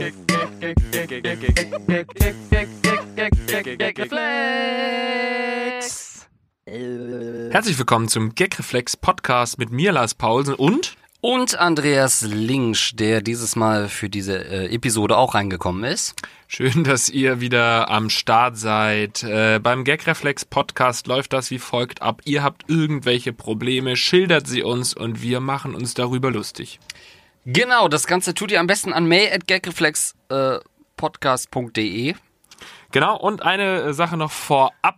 Gag Reflex. Herzlich willkommen zum Gag Reflex Podcast mit mir, Lars Paulsen, und Andreas Lingsch, der dieses Mal für diese Episode auch reingekommen ist. Schön, dass ihr wieder am Start seid. Beim Gag-Reflex-Podcast läuft das wie folgt ab. Ihr habt irgendwelche Probleme, schildert sie uns und wir machen uns darüber lustig. Genau, das Ganze tut ihr am besten an mail@gagreflexpodcast.de. Genau, und eine Sache noch vorab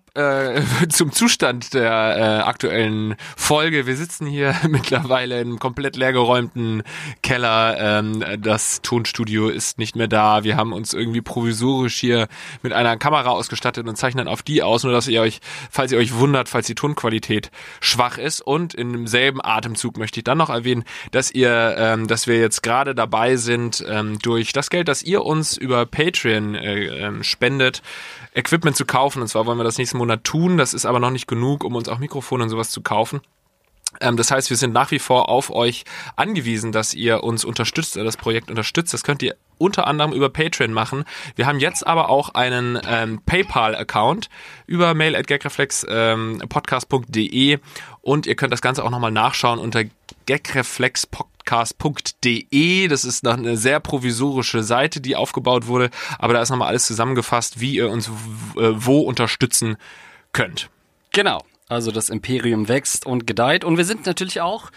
zum Zustand der aktuellen Folge. Wir sitzen hier mittlerweile im komplett leergeräumten Keller. Das Tonstudio ist nicht mehr da. Wir haben uns irgendwie provisorisch hier mit einer Kamera ausgestattet und zeichnen auf die aus, nur dass ihr euch, falls ihr euch wundert, falls die Tonqualität schwach ist. Und in demselben Atemzug möchte ich dann noch erwähnen, dass wir jetzt gerade dabei sind, durch das Geld, das ihr uns über Patreon spendet, Equipment zu kaufen, und zwar wollen wir das nächsten Monat tun. Das ist aber noch nicht genug, um uns auch Mikrofone und sowas zu kaufen. Das heißt, wir sind nach wie vor auf euch angewiesen, dass ihr uns unterstützt, das Projekt unterstützt. Das könnt ihr unter anderem über Patreon machen. Wir haben jetzt aber auch einen PayPal-Account über mail@gagreflexpodcast.de und ihr könnt das Ganze auch nochmal nachschauen unter gagreflexpodcast.de. Das ist noch eine sehr provisorische Seite, die aufgebaut wurde, aber da ist nochmal alles zusammengefasst, wie ihr uns wo unterstützen könnt. Genau. Also das Imperium wächst und gedeiht. Und wir sind natürlich auch,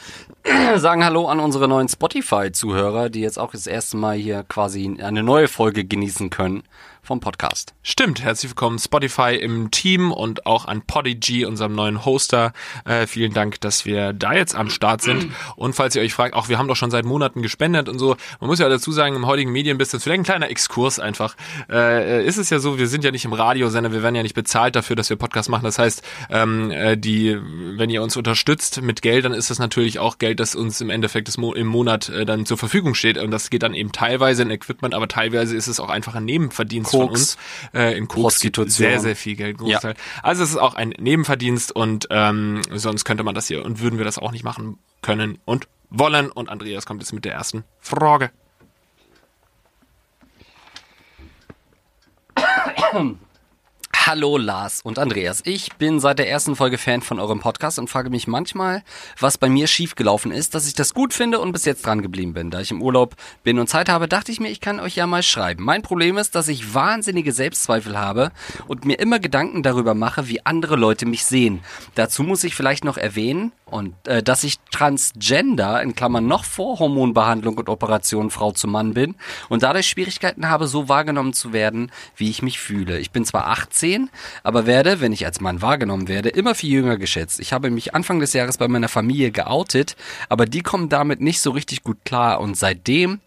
sagen Hallo an unsere neuen Spotify-Zuhörer, die jetzt auch das erste Mal hier quasi eine neue Folge genießen können vom Podcast. Stimmt, herzlich willkommen Spotify im Team und auch an Podigee, unserem neuen Hoster. Vielen Dank, dass wir da jetzt am Start sind. Und falls ihr euch fragt, auch wir haben doch schon seit Monaten gespendet und so. Man muss ja dazu sagen, im heutigen Medienbusiness, vielleicht ein kleiner Exkurs einfach, ist es ja so, wir sind ja nicht im Radiosender, wir werden ja nicht bezahlt dafür, dass wir Podcast machen. Das heißt, wenn ihr uns unterstützt mit Geld, dann ist das natürlich auch Geld, das uns im Endeffekt im Monat dann zur Verfügung steht. Und das geht dann eben teilweise in Equipment, aber teilweise ist es auch einfach ein Nebenverdienst von uns. In Koks gibt es sehr, sehr viel Geld. Ja. Also es ist auch ein Nebenverdienst und sonst könnte man das hier und würden wir das auch nicht machen können und wollen. Und Andreas kommt jetzt mit der ersten Frage. Hallo Lars und Andreas, ich bin seit der ersten Folge Fan von eurem Podcast und frage mich manchmal, was bei mir schiefgelaufen ist, dass ich das gut finde und bis jetzt dran geblieben bin. Da ich im Urlaub bin und Zeit habe, dachte ich mir, ich kann euch ja mal schreiben. Mein Problem ist, dass ich wahnsinnige Selbstzweifel habe und mir immer Gedanken darüber mache, wie andere Leute mich sehen. Dazu muss ich vielleicht noch erwähnen, dass ich Transgender, in Klammern noch vor Hormonbehandlung und Operation Frau zu Mann bin und dadurch Schwierigkeiten habe, so wahrgenommen zu werden, wie ich mich fühle. Ich bin zwar 18, aber werde, wenn ich als Mann wahrgenommen werde, immer viel jünger geschätzt. Ich habe mich Anfang des Jahres bei meiner Familie geoutet, aber die kommen damit nicht so richtig gut klar und seitdem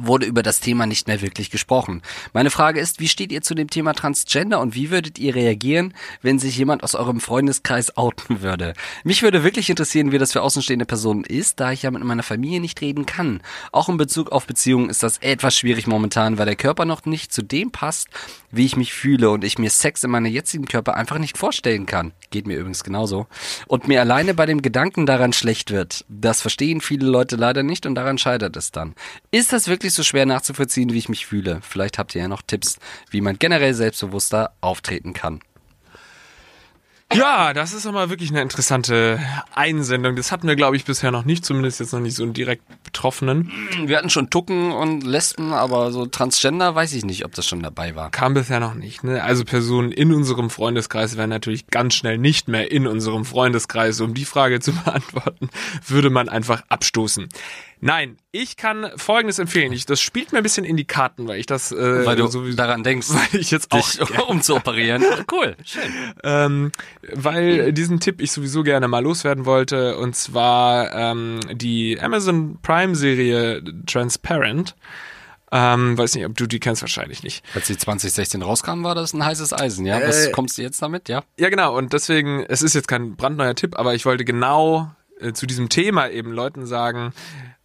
wurde über das Thema nicht mehr wirklich gesprochen. Meine Frage ist, wie steht ihr zu dem Thema Transgender und wie würdet ihr reagieren, wenn sich jemand aus eurem Freundeskreis outen würde? Mich würde wirklich interessieren, wie das für außenstehende Personen ist, da ich ja mit meiner Familie nicht reden kann. Auch in Bezug auf Beziehungen ist das etwas schwierig momentan, weil der Körper noch nicht zu dem passt, wie ich mich fühle und ich mir Sex in meinem jetzigen Körper einfach nicht vorstellen kann. Geht mir übrigens genauso. Und mir alleine bei dem Gedanken daran schlecht wird. Das verstehen viele Leute leider nicht und daran scheitert es dann. Ist das wirklich so schwer nachzuvollziehen, wie ich mich fühle? Vielleicht habt ihr ja noch Tipps, wie man generell selbstbewusster auftreten kann. Ja, das ist nochmal wirklich eine interessante Einsendung. Das hatten wir, glaube ich, bisher noch nicht, zumindest jetzt noch nicht so einen direkt Betroffenen. Wir hatten schon Tucken und Lesben, aber so Transgender weiß ich nicht, ob das schon dabei war. Kam bisher noch nicht, ne? Also Personen in unserem Freundeskreis wären natürlich ganz schnell nicht mehr in unserem Freundeskreis. Um die Frage zu beantworten, würde man einfach abstoßen. Nein, ich kann Folgendes empfehlen. Das spielt mir ein bisschen in die Karten, weil ich das weil du sowieso daran denkst, weil ich jetzt auch umzuoperieren. Cool, schön. Weil diesen Tipp ich sowieso gerne mal loswerden wollte, und zwar die Amazon Prime Serie Transparent. Weiß nicht, ob du die kennst, wahrscheinlich nicht. Als die 2016 rauskam, war das ein heißes Eisen, ja? Was kommst du jetzt damit, ja? Ja, genau. Und deswegen, es ist jetzt kein brandneuer Tipp, aber ich wollte genau zu diesem Thema eben Leuten sagen,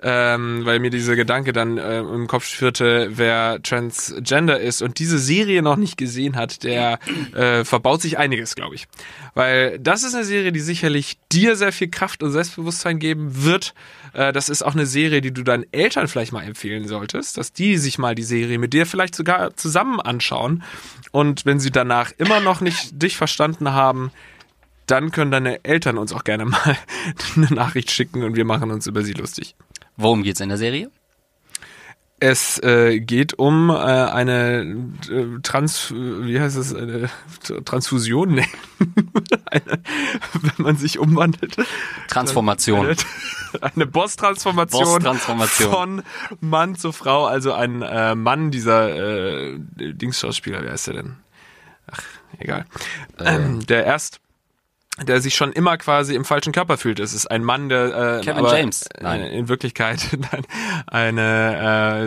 weil mir dieser Gedanke dann im Kopf schwirrte, wer Transgender ist und diese Serie noch nicht gesehen hat, der verbaut sich einiges, glaube ich. Weil das ist eine Serie, die sicherlich dir sehr viel Kraft und Selbstbewusstsein geben wird. Das ist auch eine Serie, die du deinen Eltern vielleicht mal empfehlen solltest, dass die sich mal die Serie mit dir vielleicht sogar zusammen anschauen. Und wenn sie danach immer noch nicht dich verstanden haben, dann können deine Eltern uns auch gerne mal eine Nachricht schicken und wir machen uns über sie lustig. Worum geht's in der Serie? Es geht um eine Transfusion, ne? Wenn man sich umwandelt. Transformation. Eine Boss-Transformation von Mann zu Frau, also ein Mann, dieser Dings-Schauspieler, wer heißt der denn? Ach, egal. Der sich schon immer quasi im falschen Körper fühlt. Es ist ein Mann, der Kevin James. Nein. In Wirklichkeit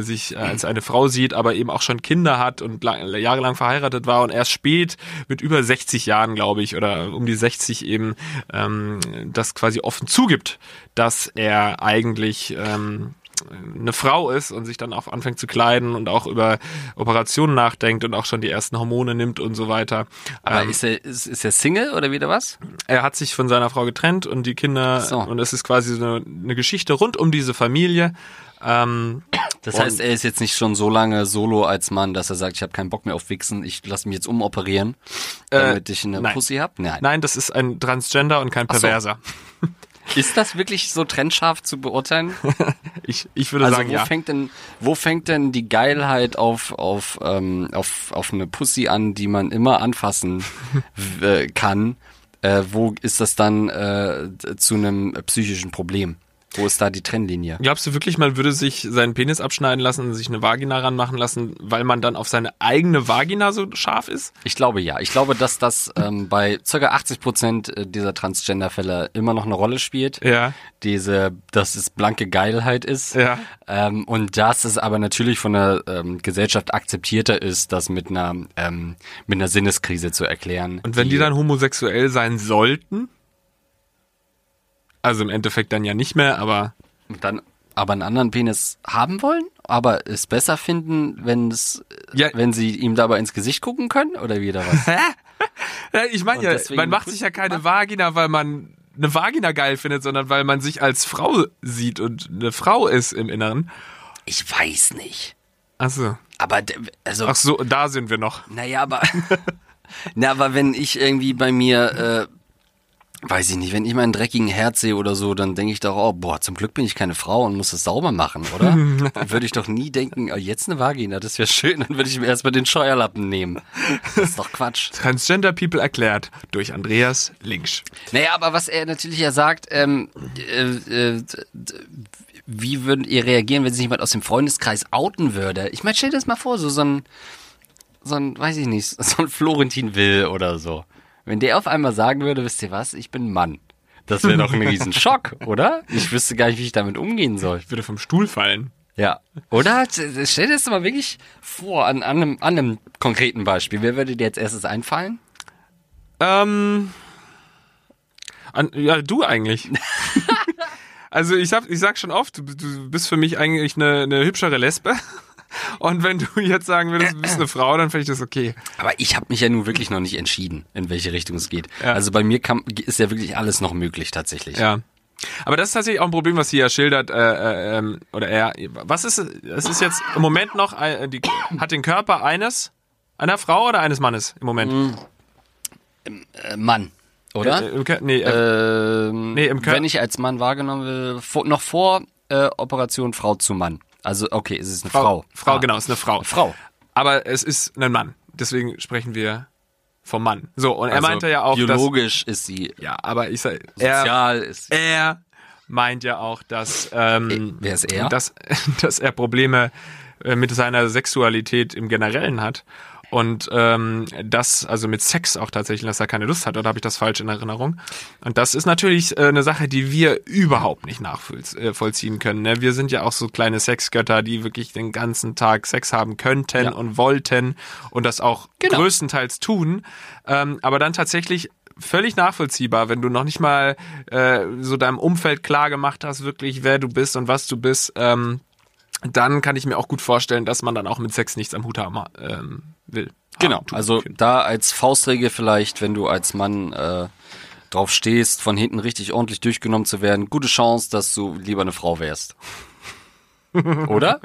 sich als eine Frau sieht, aber eben auch schon Kinder hat und jahrelang verheiratet war und erst spät mit über 60 Jahren, glaube ich, oder um die 60 eben das quasi offen zugibt, dass er eigentlich eine Frau ist und sich dann auch anfängt zu kleiden und auch über Operationen nachdenkt und auch schon die ersten Hormone nimmt und so weiter. Aber ist er Single oder wieder was? Er hat sich von seiner Frau getrennt und die Kinder und es ist quasi so eine Geschichte rund um diese Familie. Das heißt, er ist jetzt nicht schon so lange solo als Mann, dass er sagt, ich habe keinen Bock mehr auf Wichsen, ich lasse mich jetzt umoperieren, damit ich eine Pussy habe? Nein, das ist ein Transgender und kein Perverser. Ach so. Ist das wirklich so trennscharf zu beurteilen? Ich würde sagen, ja. Wo fängt denn die Geilheit auf eine Pussy an, die man immer anfassen kann? Wo ist das dann zu einem psychischen Problem? Wo ist da die Trennlinie? Glaubst du wirklich, man würde sich seinen Penis abschneiden lassen und sich eine Vagina ranmachen lassen, weil man dann auf seine eigene Vagina so scharf ist? Ich glaube ja. Ich glaube, dass das bei ca. 80% dieser Transgender-Fälle immer noch eine Rolle spielt. Ja. Dass es blanke Geilheit ist. Ja. Und dass es aber natürlich von der Gesellschaft akzeptierter ist, das mit einer Sinneskrise zu erklären. Und wenn die dann homosexuell sein sollten? Also im Endeffekt dann ja nicht mehr, aber einen anderen Penis haben wollen, aber es besser finden, wenn sie ihm dabei ins Gesicht gucken können oder wieder was. Ich meine ja, man macht sich ja keine Vagina, weil man eine Vagina geil findet, sondern weil man sich als Frau sieht und eine Frau ist im Inneren. Ich weiß nicht. Ach so. Aber also. Ach so, da sind wir noch. Naja, aber aber wenn ich irgendwie bei mir weiß ich nicht, wenn ich meinen dreckigen Herd sehe oder so, dann denke ich doch, oh boah, zum Glück bin ich keine Frau und muss das sauber machen, oder? Dann würde ich doch nie denken, oh, jetzt eine Vagina, das wäre schön, dann würde ich mir erstmal den Scheuerlappen nehmen. Das ist doch Quatsch. Transgender People erklärt durch Andreas Lingsch. Naja, aber was er natürlich ja sagt, wie würdet ihr reagieren, wenn sich jemand aus dem Freundeskreis outen würde? Ich meine, stell dir das mal vor, so ein, weiß ich nicht, so ein Florentin Will oder so. Wenn der auf einmal sagen würde, wisst ihr was, ich bin Mann. Das wäre doch ein Riesenschock, oder? Ich wüsste gar nicht, wie ich damit umgehen soll. Ich würde vom Stuhl fallen. Ja, oder? Stell dir das mal wirklich vor, an einem konkreten Beispiel. Wer würde dir jetzt erstes einfallen? Du eigentlich. Also ich sag schon oft, du bist für mich eigentlich eine hübschere Lesbe. Und wenn du jetzt sagen würdest, du bist eine Frau, dann fände ich das okay. Aber ich habe mich ja nun wirklich noch nicht entschieden, in welche Richtung es geht. Ja. Also bei mir ist ja wirklich alles noch möglich tatsächlich. Ja. Aber das ist tatsächlich auch ein Problem, was sie ja schildert. Es ist jetzt im Moment noch, hat den Körper einer Frau oder eines Mannes im Moment? Mann. Oder? Im Körper. Wenn ich als Mann wahrgenommen will, noch vor Operation Frau zu Mann. Also, okay, es ist eine Frau. Genau, es ist eine Frau. Aber es ist ein Mann. Deswegen sprechen wir vom Mann. So, und er meinte ja auch, biologisch ist sie. Ja, aber ich sage, sozial ist sie. Er meint ja auch, dass wer ist er? Dass er Probleme mit seiner Sexualität im Generellen hat. Und also mit Sex auch tatsächlich, dass er keine Lust hat, oder habe ich das falsch in Erinnerung? Und das ist natürlich eine Sache, die wir überhaupt nicht nachvollziehen können. Ne? Wir sind ja auch so kleine Sexgötter, die wirklich den ganzen Tag Sex haben könnten und wollten und das auch größtenteils tun. Aber dann tatsächlich völlig nachvollziehbar, wenn du noch nicht mal so deinem Umfeld klar gemacht hast, wirklich wer du bist und was du bist, dann kann ich mir auch gut vorstellen, dass man dann auch mit Sex nichts am Hut haben will. Genau, also da als Faustregel vielleicht, wenn du als Mann drauf stehst, von hinten richtig ordentlich durchgenommen zu werden, gute Chance, dass du lieber eine Frau wärst. Oder?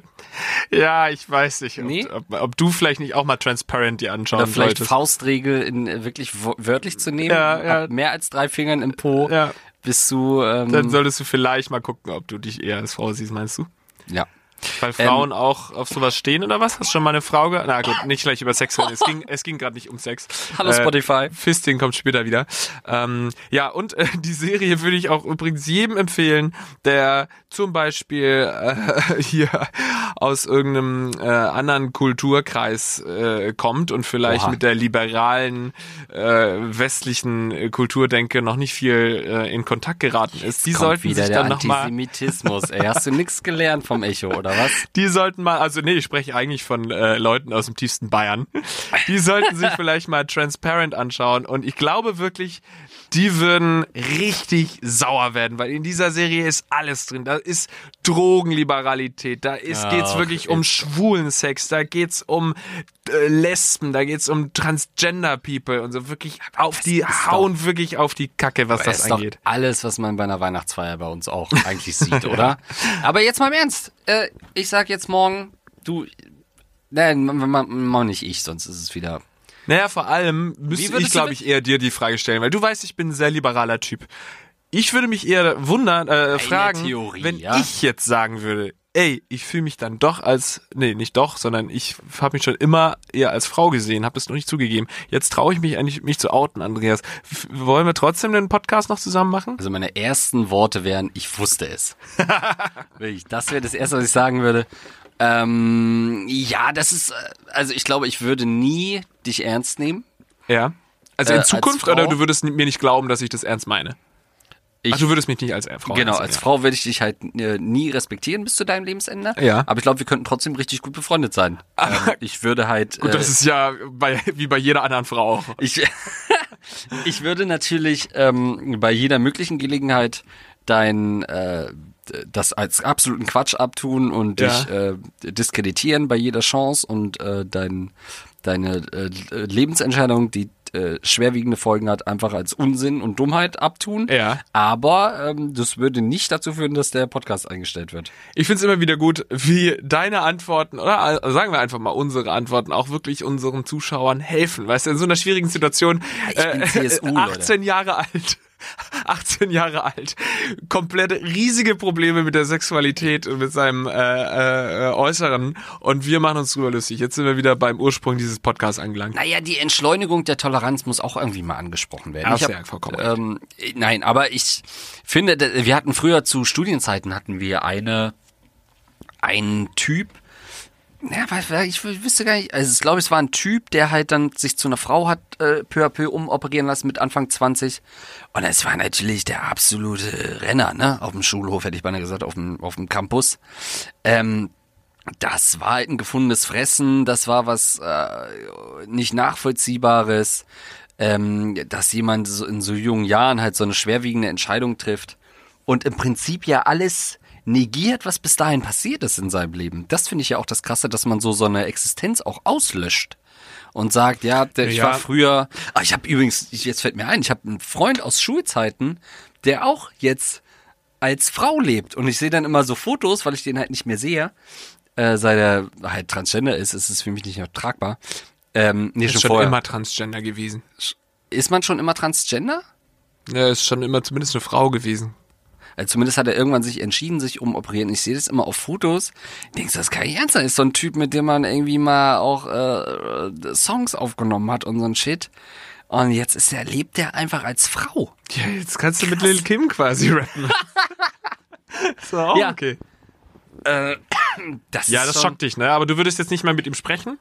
Ja, ich weiß nicht, ob du vielleicht nicht auch mal Transparent dir anschauen solltest. Oder vielleicht Faustregel wirklich wörtlich zu nehmen, ja. Ab mehr als 3 Fingern im Po, ja. Bist du... dann solltest du vielleicht mal gucken, ob du dich eher als Frau siehst, meinst du? Ja. Weil Frauen auch auf sowas stehen oder was? Hast du schon mal eine Frau gehört? Na gut, nicht gleich über Sex reden. Es ging gerade nicht um Sex. Hallo Spotify. Fisting kommt später wieder. Ja, und die Serie würde ich auch übrigens jedem empfehlen, der zum Beispiel hier aus irgendeinem anderen Kulturkreis kommt und vielleicht mit der liberalen westlichen Kulturdenke noch nicht viel in Kontakt geraten ist. Jetzt die sollten wieder sich dann nochmal... Antisemitismus, ey. Hast du nichts gelernt vom Echo, oder? Was? Die sollten mal, also nee, ich spreche eigentlich von Leuten aus dem tiefsten Bayern. Die sollten sich vielleicht mal Transparent anschauen und ich glaube wirklich, die würden richtig sauer werden, weil in dieser Serie ist alles drin. Da ist Drogenliberalität, da geht's wirklich um schwulen Sex, da geht's um Lesben, da geht's um Transgender People und so wirklich wirklich auf die Kacke, was das angeht. Doch alles, was man bei einer Weihnachtsfeier bei uns auch eigentlich sieht, oder? Aber jetzt mal im Ernst, ich sag jetzt morgen, du, nein, nicht ich, sonst ist es wieder... Naja, vor allem müsste ich, glaube ich, eher dir die Frage stellen, weil du weißt, ich bin ein sehr liberaler Typ. Ich würde mich eher fragen, Theorie, wenn ich jetzt sagen würde, ey, ich fühle mich dann doch als, nee, nicht doch, sondern ich habe mich schon immer eher als Frau gesehen, habe es noch nicht zugegeben. Jetzt traue ich mich eigentlich, mich zu outen, Andreas. Wollen wir trotzdem den Podcast noch zusammen machen? Also meine ersten Worte wären, ich wusste es. Das wäre das Erste, was ich sagen würde. Ja, das ist, also ich glaube, ich würde nie dich ernst nehmen. Ja, also in Zukunft, oder du würdest mir nicht glauben, dass ich das ernst meine? Du würdest mich nicht als Frau... Genau, als Frau würde ich dich halt nie respektieren bis zu deinem Lebensende. Ja. Aber ich glaube, wir könnten trotzdem richtig gut befreundet sein. Ich würde halt... Gut, das ist ja wie bei jeder anderen Frau auch. Ich würde natürlich bei jeder möglichen Gelegenheit das als absoluten Quatsch abtun und dich diskreditieren bei jeder Chance und deine Lebensentscheidung, die schwerwiegende Folgen hat, einfach als Unsinn und Dummheit abtun. Ja. Aber das würde nicht dazu führen, dass der Podcast eingestellt wird. Ich finde es immer wieder gut, wie deine Antworten, oder sagen wir einfach mal unsere Antworten, auch wirklich unseren Zuschauern helfen. Weißt du, in so einer schwierigen Situation, ich bin CSU, 18 Jahre alt, komplette riesige Probleme mit der Sexualität und mit seinem Äußeren und wir machen uns drüber lustig. Jetzt sind wir wieder beim Ursprung dieses Podcasts angelangt. Naja, die Entschleunigung der Toleranz muss auch irgendwie mal angesprochen werden. Nein, aber ich finde, wir hatten früher zu Studienzeiten einen Typ, ich wüsste gar nicht, also ich glaube, es war ein Typ, der halt dann sich zu einer Frau hat peu à peu umoperieren lassen mit Anfang 20 und es war natürlich der absolute Renner, ne, auf dem Schulhof, hätte ich beinahe gesagt, auf dem Campus. Das war halt ein gefundenes Fressen, das war was nicht Nachvollziehbares, dass jemand so in so jungen Jahren halt so eine schwerwiegende Entscheidung trifft und im Prinzip ja alles negiert, was bis dahin passiert ist in seinem Leben. Das finde ich ja auch das Krasse, dass man so eine Existenz auch auslöscht und sagt, ich war früher... ich habe übrigens, jetzt fällt mir ein, ich habe einen Freund aus Schulzeiten, der auch jetzt als Frau lebt. Und ich sehe dann immer so Fotos, weil ich den halt nicht mehr sehe, seit er halt Transgender ist, ist es für mich nicht mehr tragbar. Ist schon immer Transgender gewesen. Ist man schon immer Transgender? Ja, ist schon immer zumindest eine Frau gewesen. Zumindest hat er irgendwann sich entschieden, sich umoperieren. Ich sehe das immer auf Fotos. Ich denke, das kann nicht ernst sein. Ist so ein Typ, mit dem man irgendwie mal auch Songs aufgenommen hat und so ein Shit. Und jetzt lebt er einfach als Frau. Ja, jetzt kannst du mit Lil' Kim quasi rappen. Das war auch okay. Das schockt dich, ne? Aber du würdest jetzt nicht mal mit ihm sprechen?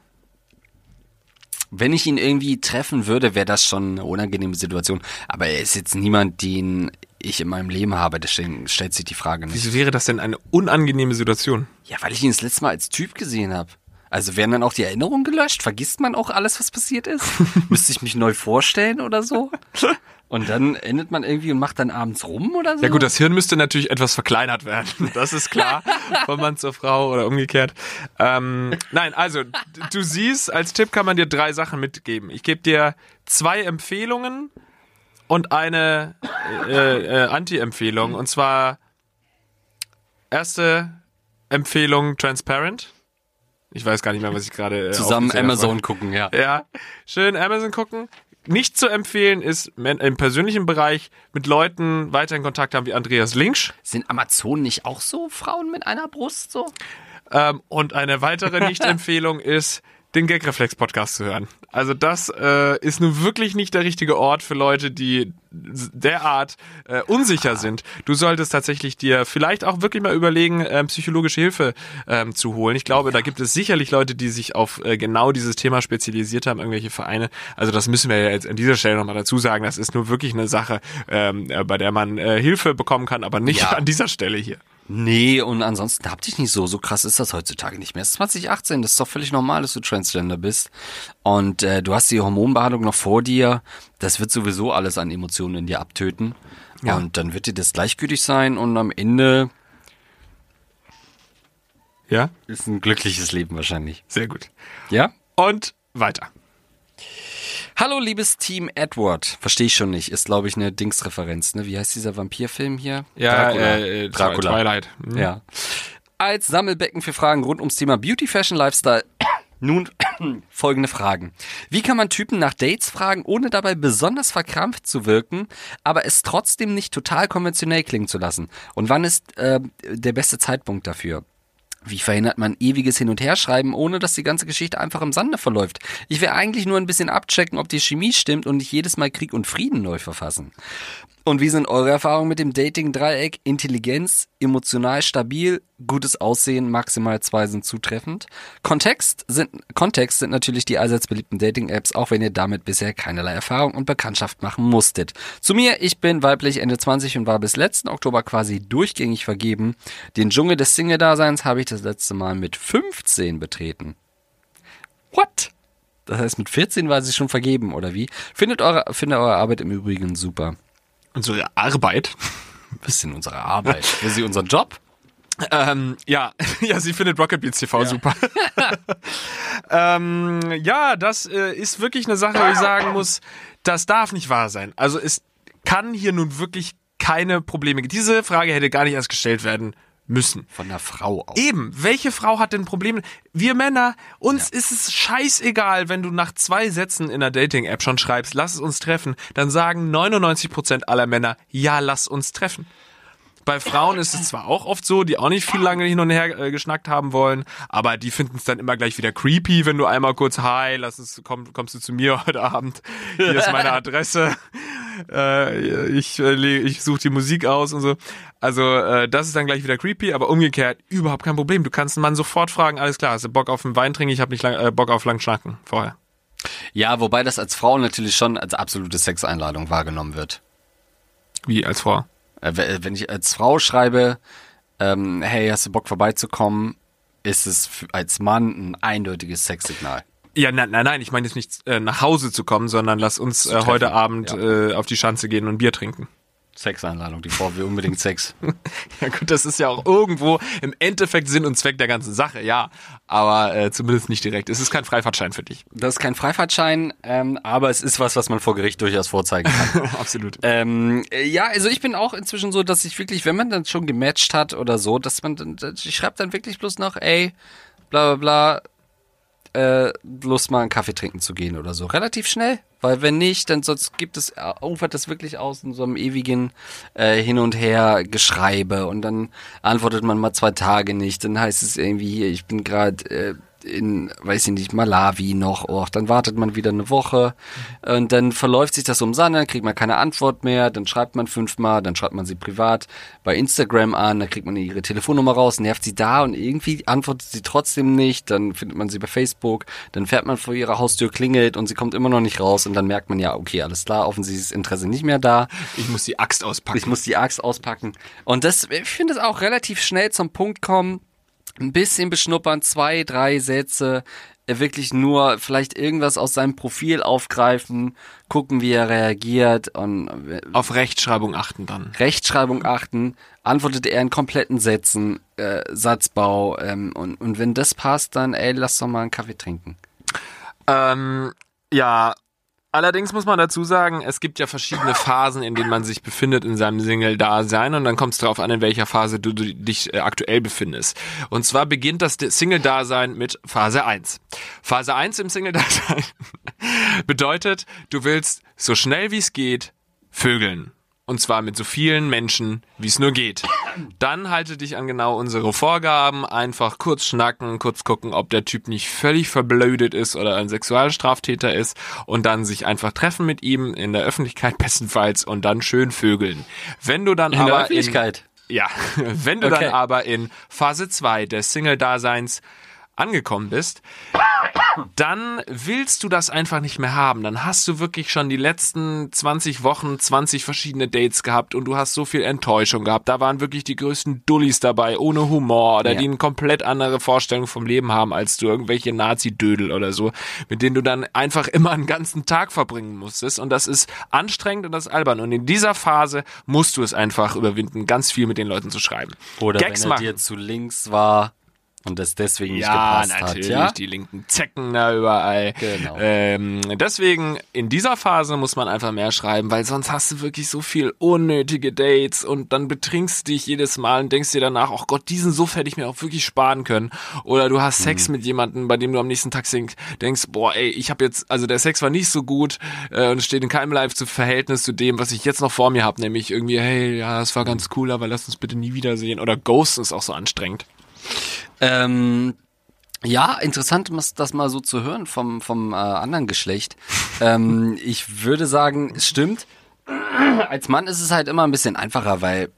Wenn ich ihn irgendwie treffen würde, wäre das schon eine unangenehme Situation. Aber er ist jetzt niemand, den ich in meinem Leben habe, deswegen stellt sich die Frage nicht. Wieso wäre das denn eine unangenehme Situation? Ja, weil ich ihn das letzte Mal als Typ gesehen habe. Also werden dann auch die Erinnerungen gelöscht? Vergisst man auch alles, was passiert ist? Müsste ich mich neu vorstellen oder so? Und dann endet man irgendwie und macht dann abends rum oder so? Ja gut, das Hirn müsste natürlich etwas verkleinert werden. Das ist klar, von Mann zur Frau oder umgekehrt. Nein, also du siehst, als Tipp kann man dir 3 Sachen mitgeben. Ich gebe dir 2 Empfehlungen und eine Anti-Empfehlung. Und zwar erste Empfehlung Transparent. Ich weiß gar nicht mehr, was ich gerade... Zusammen Amazon habe. Gucken, ja. Ja, schön Amazon gucken. Nicht zu empfehlen ist, im persönlichen Bereich mit Leuten weiterhin Kontakt haben wie Andreas Lingsch. Sind Amazonen nicht auch so Frauen mit einer Brust so? Und eine weitere Nicht-Empfehlung ist, den Gag Reflex Podcast zu hören. Also das ist nun wirklich nicht der richtige Ort für Leute, die derart unsicher sind. Du solltest tatsächlich dir vielleicht auch wirklich mal überlegen, psychologische Hilfe zu holen. Ich glaube, da gibt es sicherlich Leute, die sich auf genau dieses Thema spezialisiert haben, irgendwelche Vereine. Also das müssen wir ja jetzt an dieser Stelle nochmal dazu sagen. Das ist nur wirklich eine Sache, bei der man Hilfe bekommen kann, aber nicht an dieser Stelle hier. Nee, und ansonsten habt ihr nicht so krass ist das heutzutage nicht mehr. Es ist 2018, das ist doch völlig normal, dass du Transgender bist. Und du hast die Hormonbehandlung noch vor dir. Das wird sowieso alles an Emotionen in dir abtöten. Ja. Und dann wird dir das gleichgültig sein und am Ende ist ein glückliches Leben wahrscheinlich. Sehr gut. Ja? Und weiter. Hallo, liebes Team Edward. Verstehe ich schon nicht. Ist, glaube ich, eine Dingsreferenz. Ne? Wie heißt dieser Vampirfilm hier? Ja, Dracula. Dracula. Twilight. Mhm. Ja. Als Sammelbecken für Fragen rund ums Thema Beauty, Fashion, Lifestyle. Nun folgende Fragen. Wie kann man Typen nach Dates fragen, ohne dabei besonders verkrampft zu wirken, aber es trotzdem nicht total konventionell klingen zu lassen? Und wann ist der beste Zeitpunkt dafür? Wie verhindert man ewiges Hin- und Herschreiben, ohne dass die ganze Geschichte einfach im Sande verläuft? Ich will eigentlich nur ein bisschen abchecken, ob die Chemie stimmt und nicht jedes Mal Krieg und Frieden neu verfassen. Und wie sind eure Erfahrungen mit dem Dating-Dreieck? Intelligenz, emotional stabil, gutes Aussehen, maximal 2 sind zutreffend. Kontext sind natürlich die allseits beliebten Dating-Apps, auch wenn ihr damit bisher keinerlei Erfahrung und Bekanntschaft machen musstet. Zu mir, ich bin weiblich Ende 20 und war bis letzten Oktober quasi durchgängig vergeben. Den Dschungel des Single-Daseins habe ich das letzte Mal mit 15 betreten. What? Das heißt, mit 14 war sie schon vergeben, oder wie? Findet eure Arbeit im Übrigen super. Unsere Arbeit? Was ist denn unsere Arbeit? Will sie unseren Job? Sie findet Rocket Beans TV super. Das ist wirklich eine Sache, wo ich sagen muss, das darf nicht wahr sein. Also es kann hier nun wirklich keine Probleme geben. Diese Frage hätte gar nicht erst gestellt werden müssen. Von der Frau aus. Eben. Welche Frau hat denn Probleme? Wir Männer, uns ist es scheißegal, wenn du nach 2 Sätzen in der Dating-App schon schreibst, lass es uns treffen, dann sagen 99% aller Männer, ja, lass uns treffen. Bei Frauen ist es zwar auch oft so, die auch nicht viel lange hin und her geschnackt haben wollen, aber die finden es dann immer gleich wieder creepy, wenn du einmal kurz, hi, kommst du zu mir heute Abend, hier ist meine Adresse, ich suche die Musik aus und so. Also das ist dann gleich wieder creepy, aber umgekehrt überhaupt kein Problem. Du kannst einen Mann sofort fragen, alles klar, hast du Bock auf einen Wein trinken? Ich habe nicht Bock auf lang schnacken vorher. Ja, wobei das als Frau natürlich schon als absolute Sexeinladung wahrgenommen wird. Wie als Frau? Wenn ich als Frau schreibe, hey, hast du Bock vorbeizukommen, ist es als Mann ein eindeutiges Sexsignal. Ja, nein, ich meine jetzt nicht nach Hause zu kommen, sondern lass uns heute Abend auf die Schanze gehen und Bier trinken. Sexeinladung, die brauchen wir unbedingt Sex. Ja gut, das ist ja auch irgendwo im Endeffekt Sinn und Zweck der ganzen Sache, ja. Aber zumindest nicht direkt. Es ist kein Freifahrtschein für dich. Das ist kein Freifahrtschein, aber es ist was man vor Gericht durchaus vorzeigen kann. Absolut. Also ich bin auch inzwischen so, dass ich wirklich, wenn man dann schon gematcht hat oder so, dass man dann, ich schreibe dann wirklich bloß noch, ey, bla bla bla, bloß mal einen Kaffee trinken zu gehen oder so. Relativ schnell. Weil wenn nicht, dann sonst gibt es ufert das wirklich aus in so einem ewigen Hin- und Her-Geschreibe und dann antwortet man mal 2 Tage nicht, dann heißt es irgendwie hier, ich bin gerade in, weiß ich nicht, Malawi noch, dann wartet man wieder eine Woche und dann verläuft sich das Sand, dann kriegt man keine Antwort mehr, dann schreibt man 5-mal, dann schreibt man sie privat bei Instagram an, dann kriegt man ihre Telefonnummer raus, nervt sie da und irgendwie antwortet sie trotzdem nicht, dann findet man sie bei Facebook, dann fährt man vor ihrer Haustür, klingelt und sie kommt immer noch nicht raus und dann merkt man ja, okay, alles klar, offensichtlich ist Interesse nicht mehr da. Ich muss die Axt auspacken und das, ich finde es auch relativ schnell zum Punkt kommen, ein bisschen beschnuppern, 2, 3 Sätze, wirklich nur vielleicht irgendwas aus seinem Profil aufgreifen, gucken, wie er reagiert. Und auf Rechtschreibung achten dann. Rechtschreibung achten, antwortet er in kompletten Sätzen, Satzbau. Und wenn das passt, dann lass doch mal einen Kaffee trinken. Ja, allerdings muss man dazu sagen, es gibt ja verschiedene Phasen, in denen man sich befindet in seinem Single-Dasein, und dann kommt es darauf an, in welcher Phase du dich aktuell befindest. Und zwar beginnt das Single-Dasein mit Phase 1. Phase 1 im Single-Dasein bedeutet, du willst so schnell wie es geht vögeln. Und zwar mit so vielen Menschen, wie es nur geht. Dann halte dich an genau unsere Vorgaben. Einfach kurz schnacken, kurz gucken, ob der Typ nicht völlig verblödet ist oder ein Sexualstraftäter ist. Und dann sich einfach treffen mit ihm, in der Öffentlichkeit bestenfalls, und dann schön vögeln. Wenn du dann in aber der Öffentlichkeit? Dann aber in Phase 2 des Single-Daseins angekommen bist, dann willst du das einfach nicht mehr haben. Dann hast du wirklich schon die letzten 20 Wochen 20 verschiedene Dates gehabt und du hast so viel Enttäuschung gehabt. Da waren wirklich die größten Dullis dabei, ohne Humor oder die eine komplett andere Vorstellung vom Leben haben als du, irgendwelche Nazi-Dödel oder so, mit denen du dann einfach immer einen ganzen Tag verbringen musstest, und das ist anstrengend und das ist albern, und in dieser Phase musst du es einfach überwinden, ganz viel mit den Leuten zu schreiben. Oder Gags wenn er machen. Dir zu links war. Und das deswegen nicht gepasst hat. Ja, natürlich, die linken Zecken da überall. Genau. Deswegen, in dieser Phase muss man einfach mehr schreiben, weil sonst hast du wirklich so viel unnötige Dates und dann betrinkst du dich jedes Mal und denkst dir danach, oh Gott, diesen Suff hätte ich mir auch wirklich sparen können. Oder du hast Sex mit jemandem, bei dem du am nächsten Tag denkst, boah ey, ich habe jetzt, also der Sex war nicht so gut und es steht in keinem Verhältnis zu dem, was ich jetzt noch vor mir habe, nämlich irgendwie, hey, ja, das war ganz cool, aber lass uns bitte nie wiedersehen. Oder ghosten ist auch so anstrengend. Ja, interessant, das mal so zu hören vom anderen Geschlecht. Ich würde sagen, es stimmt. Als Mann ist es halt immer ein bisschen einfacher, weil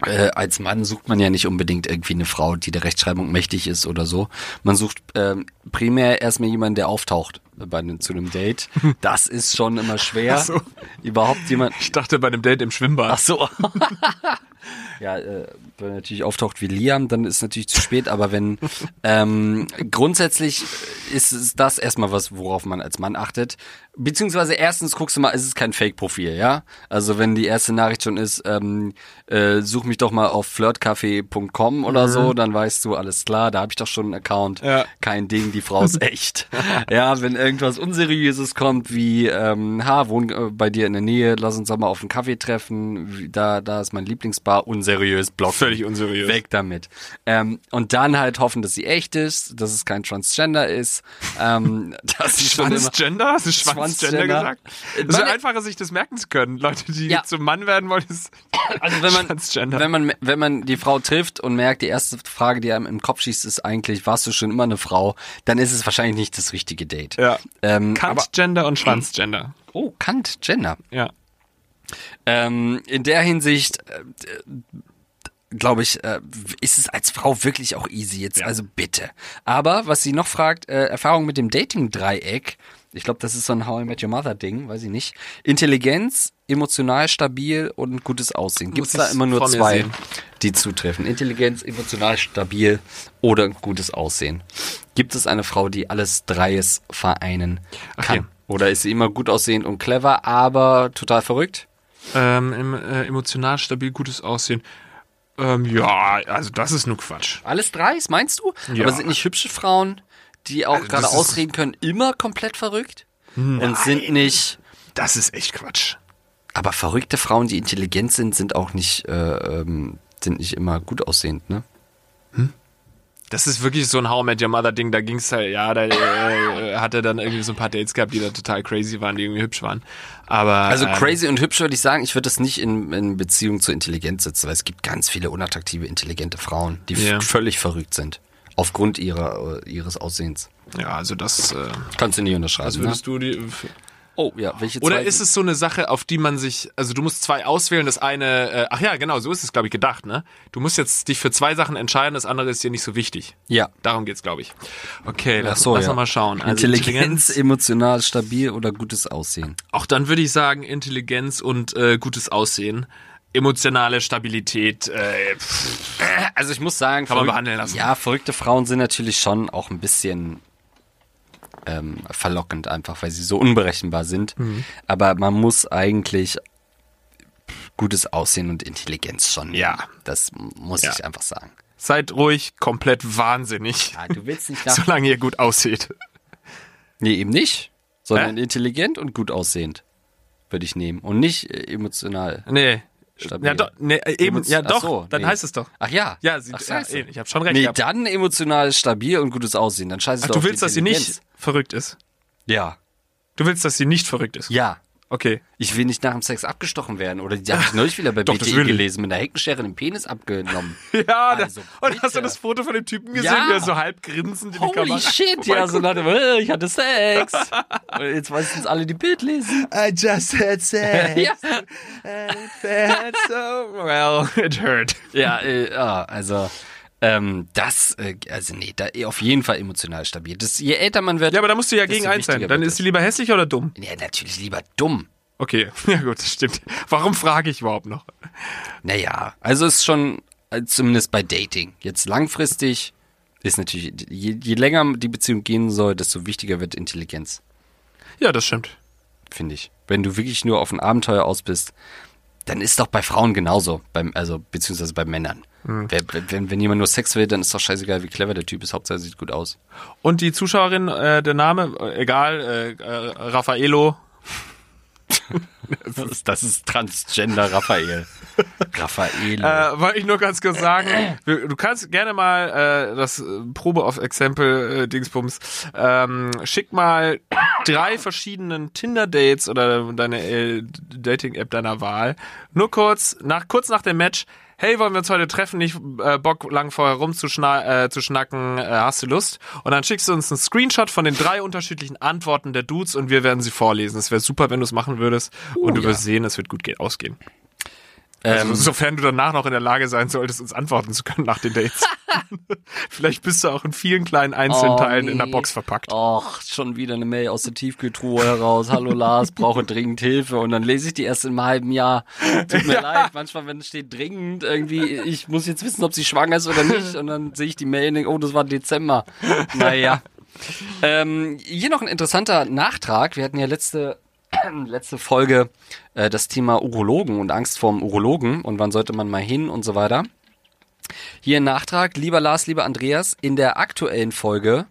als Mann sucht man ja nicht unbedingt irgendwie eine Frau, die der Rechtschreibung mächtig ist oder so. Man sucht primär erstmal jemanden, der auftaucht zu einem Date. Das ist schon immer schwer. So. Überhaupt jemand. Ich dachte bei einem Date im Schwimmbad. Ach so. Ja, wenn natürlich auftaucht wie Liam, dann ist es natürlich zu spät, aber wenn grundsätzlich ist es das erstmal was, worauf man als Mann achtet, beziehungsweise erstens guckst du mal, ist es kein Fake-Profil, ja? Also wenn die erste Nachricht schon ist, such mich doch mal auf flirtcafé.com oder so, dann weißt du, alles klar, da habe ich doch schon einen Account, kein Ding, die Frau ist echt. Ja, wenn irgendwas Unseriöses kommt, wie wohn bei dir in der Nähe, lass uns doch mal auf einen Kaffee treffen, da ist mein Lieblingsbar, unseriös, Block. Völlig unseriös. Weg damit. Und dann halt hoffen, dass sie echt ist, dass es kein Transgender ist. Transgender? Hast du Schwanzgender gesagt? Das ist einfacher, sich das merken zu können. Leute, die zum Mann werden wollen, ist also wenn man die Frau trifft und merkt, die erste Frage, die einem im Kopf schießt, ist eigentlich, warst du schon immer eine Frau? Dann ist es wahrscheinlich nicht das richtige Date. Ja. Kantgender und Schwanzgender. Oh, Kantgender. Ja. In der Hinsicht glaube ich, ist es als Frau wirklich auch easy jetzt, also bitte. Aber, was sie noch fragt, Erfahrung mit dem Dating-Dreieck, ich glaube, das ist so ein How I Met Your Mother-Ding, weiß ich nicht. Intelligenz, emotional stabil und gutes Aussehen. Gibt es da immer nur 2, die zutreffen? Intelligenz, emotional stabil oder gutes Aussehen. Gibt es eine Frau, die alles 3 vereinen kann? Okay. Oder ist sie immer gut aussehend und clever, aber total verrückt? Emotional stabil, gutes Aussehen. Ja, also das ist nur Quatsch. Alles 3, meinst du? Ja. Aber sind nicht hübsche Frauen, die auch gerade ausreden können, immer komplett verrückt? Nein, und sind nicht... Das ist echt Quatsch. Aber verrückte Frauen, die intelligent sind, sind auch nicht, sind nicht immer gut aussehend, ne? Hm? Das ist wirklich so ein How I Met Your Mother Ding, da ging's halt, hat er dann irgendwie so ein paar Dates gehabt, die da total crazy waren, die irgendwie hübsch waren. Aber also crazy und hübsch würde ich sagen, ich würde das nicht in Beziehung zur Intelligenz setzen, weil es gibt ganz viele unattraktive, intelligente Frauen, die völlig verrückt sind. Aufgrund ihres Aussehens. Ja, also das... kannst du nicht unterschreiben. Also würdest du die... Oh, ja, welche Oder ist es so eine Sache, auf die man sich, also du musst 2 auswählen, das eine, ach ja, genau, so ist es, glaube ich, gedacht, ne? Du musst jetzt dich für 2 Sachen entscheiden, das andere ist dir nicht so wichtig. Ja. Darum geht's, glaube ich. Okay, lass mal schauen. Also Intelligenz, emotional stabil oder gutes Aussehen? Auch dann würde ich sagen, Intelligenz und gutes Aussehen. emotionale Stabilität. Also ich muss sagen, kann man behandeln lassen. Ja, verrückte Frauen sind natürlich schon auch ein bisschen verlockend einfach, weil sie so unberechenbar sind. Mhm. Aber man muss eigentlich gutes Aussehen und Intelligenz schon. Ja. Das muss ich einfach sagen. Seid ruhig, komplett wahnsinnig. Ja, du willst nicht solange ihr gut aussieht. Nee, eben nicht. Sondern intelligent und gut aussehend. Würde ich nehmen. Und nicht emotional. Nee. Stabil. Ja, doch. So, dann heißt es doch. Ach ja. Ja, ich habe schon recht. Nee, dann emotional stabil und gutes Aussehen. Dann scheiße doch. Du willst, dass sie nicht verrückt ist? Ja. Du willst, dass sie nicht verrückt ist? Ja. Okay. Ich will nicht nach dem Sex abgestochen werden. Oder die habe ich neulich wieder bei BTE gelesen, mit einer Heckenschere den Penis abgenommen. Ja, also, und hast du das Foto von dem Typen gesehen, der so halb grinsend in die Kamera... Holy shit, so nach dem, ich hatte Sex. Jetzt meistens alle die Bild lesen. I just had sex. Ja. And it felt so well. It hurt. Ja, also... auf jeden Fall emotional stabil. Das, je älter man wird... Ja, aber da musst du ja gegen eins sein. Dann ist sie lieber hässlich oder dumm? Ja, natürlich lieber dumm. Okay, ja gut, das stimmt. Warum frage ich überhaupt noch? Naja, also ist schon, zumindest bei Dating, jetzt langfristig ist natürlich, je länger die Beziehung gehen soll, desto wichtiger wird Intelligenz. Ja, das stimmt. Finde ich. Wenn du wirklich nur auf ein Abenteuer aus bist, dann ist doch bei Frauen genauso, beziehungsweise bei Männern. Wenn jemand nur Sex will, dann ist doch scheißegal, wie clever der Typ ist. Hauptsache, sieht gut aus. Und die Zuschauerin, der Name, egal, Raffaello. Das ist Transgender Raphael. Raffaello. Wollte ich nur ganz kurz sagen, du kannst gerne mal das Probe of Exempel Dingsbums, schick mal 3 verschiedenen Tinder-Dates oder deine Dating-App deiner Wahl. Nur kurz nach dem Match: Hey, wollen wir uns heute treffen? Nicht Bock, lang vorher rumzuschnacken. Hast du Lust? Und dann schickst du uns einen Screenshot von den 3 unterschiedlichen Antworten der Dudes und wir werden sie vorlesen. Es wäre super, wenn du es machen würdest. Und du wirst sehen, es wird gut ausgehen. Also, sofern du danach noch in der Lage sein solltest, uns antworten zu können nach den Dates. Vielleicht bist du auch in vielen kleinen Einzelteilen in der Box verpackt. Och, schon wieder eine Mail aus der Tiefkühltruhe heraus. Hallo Lars, brauche dringend Hilfe. Und dann lese ich die erst in einem halben Jahr. Tut mir leid, manchmal, wenn es steht dringend, irgendwie, ich muss jetzt wissen, ob sie schwanger ist oder nicht. Und dann sehe ich die Mail und denke, das war Dezember. Naja. Hier noch ein interessanter Nachtrag. Wir hatten ja letzte Folge das Thema Urologen und Angst vorm Urologen und wann sollte man mal hin und so weiter. Hier ein Nachtrag. Lieber Lars, lieber Andreas, in der aktuellen Folge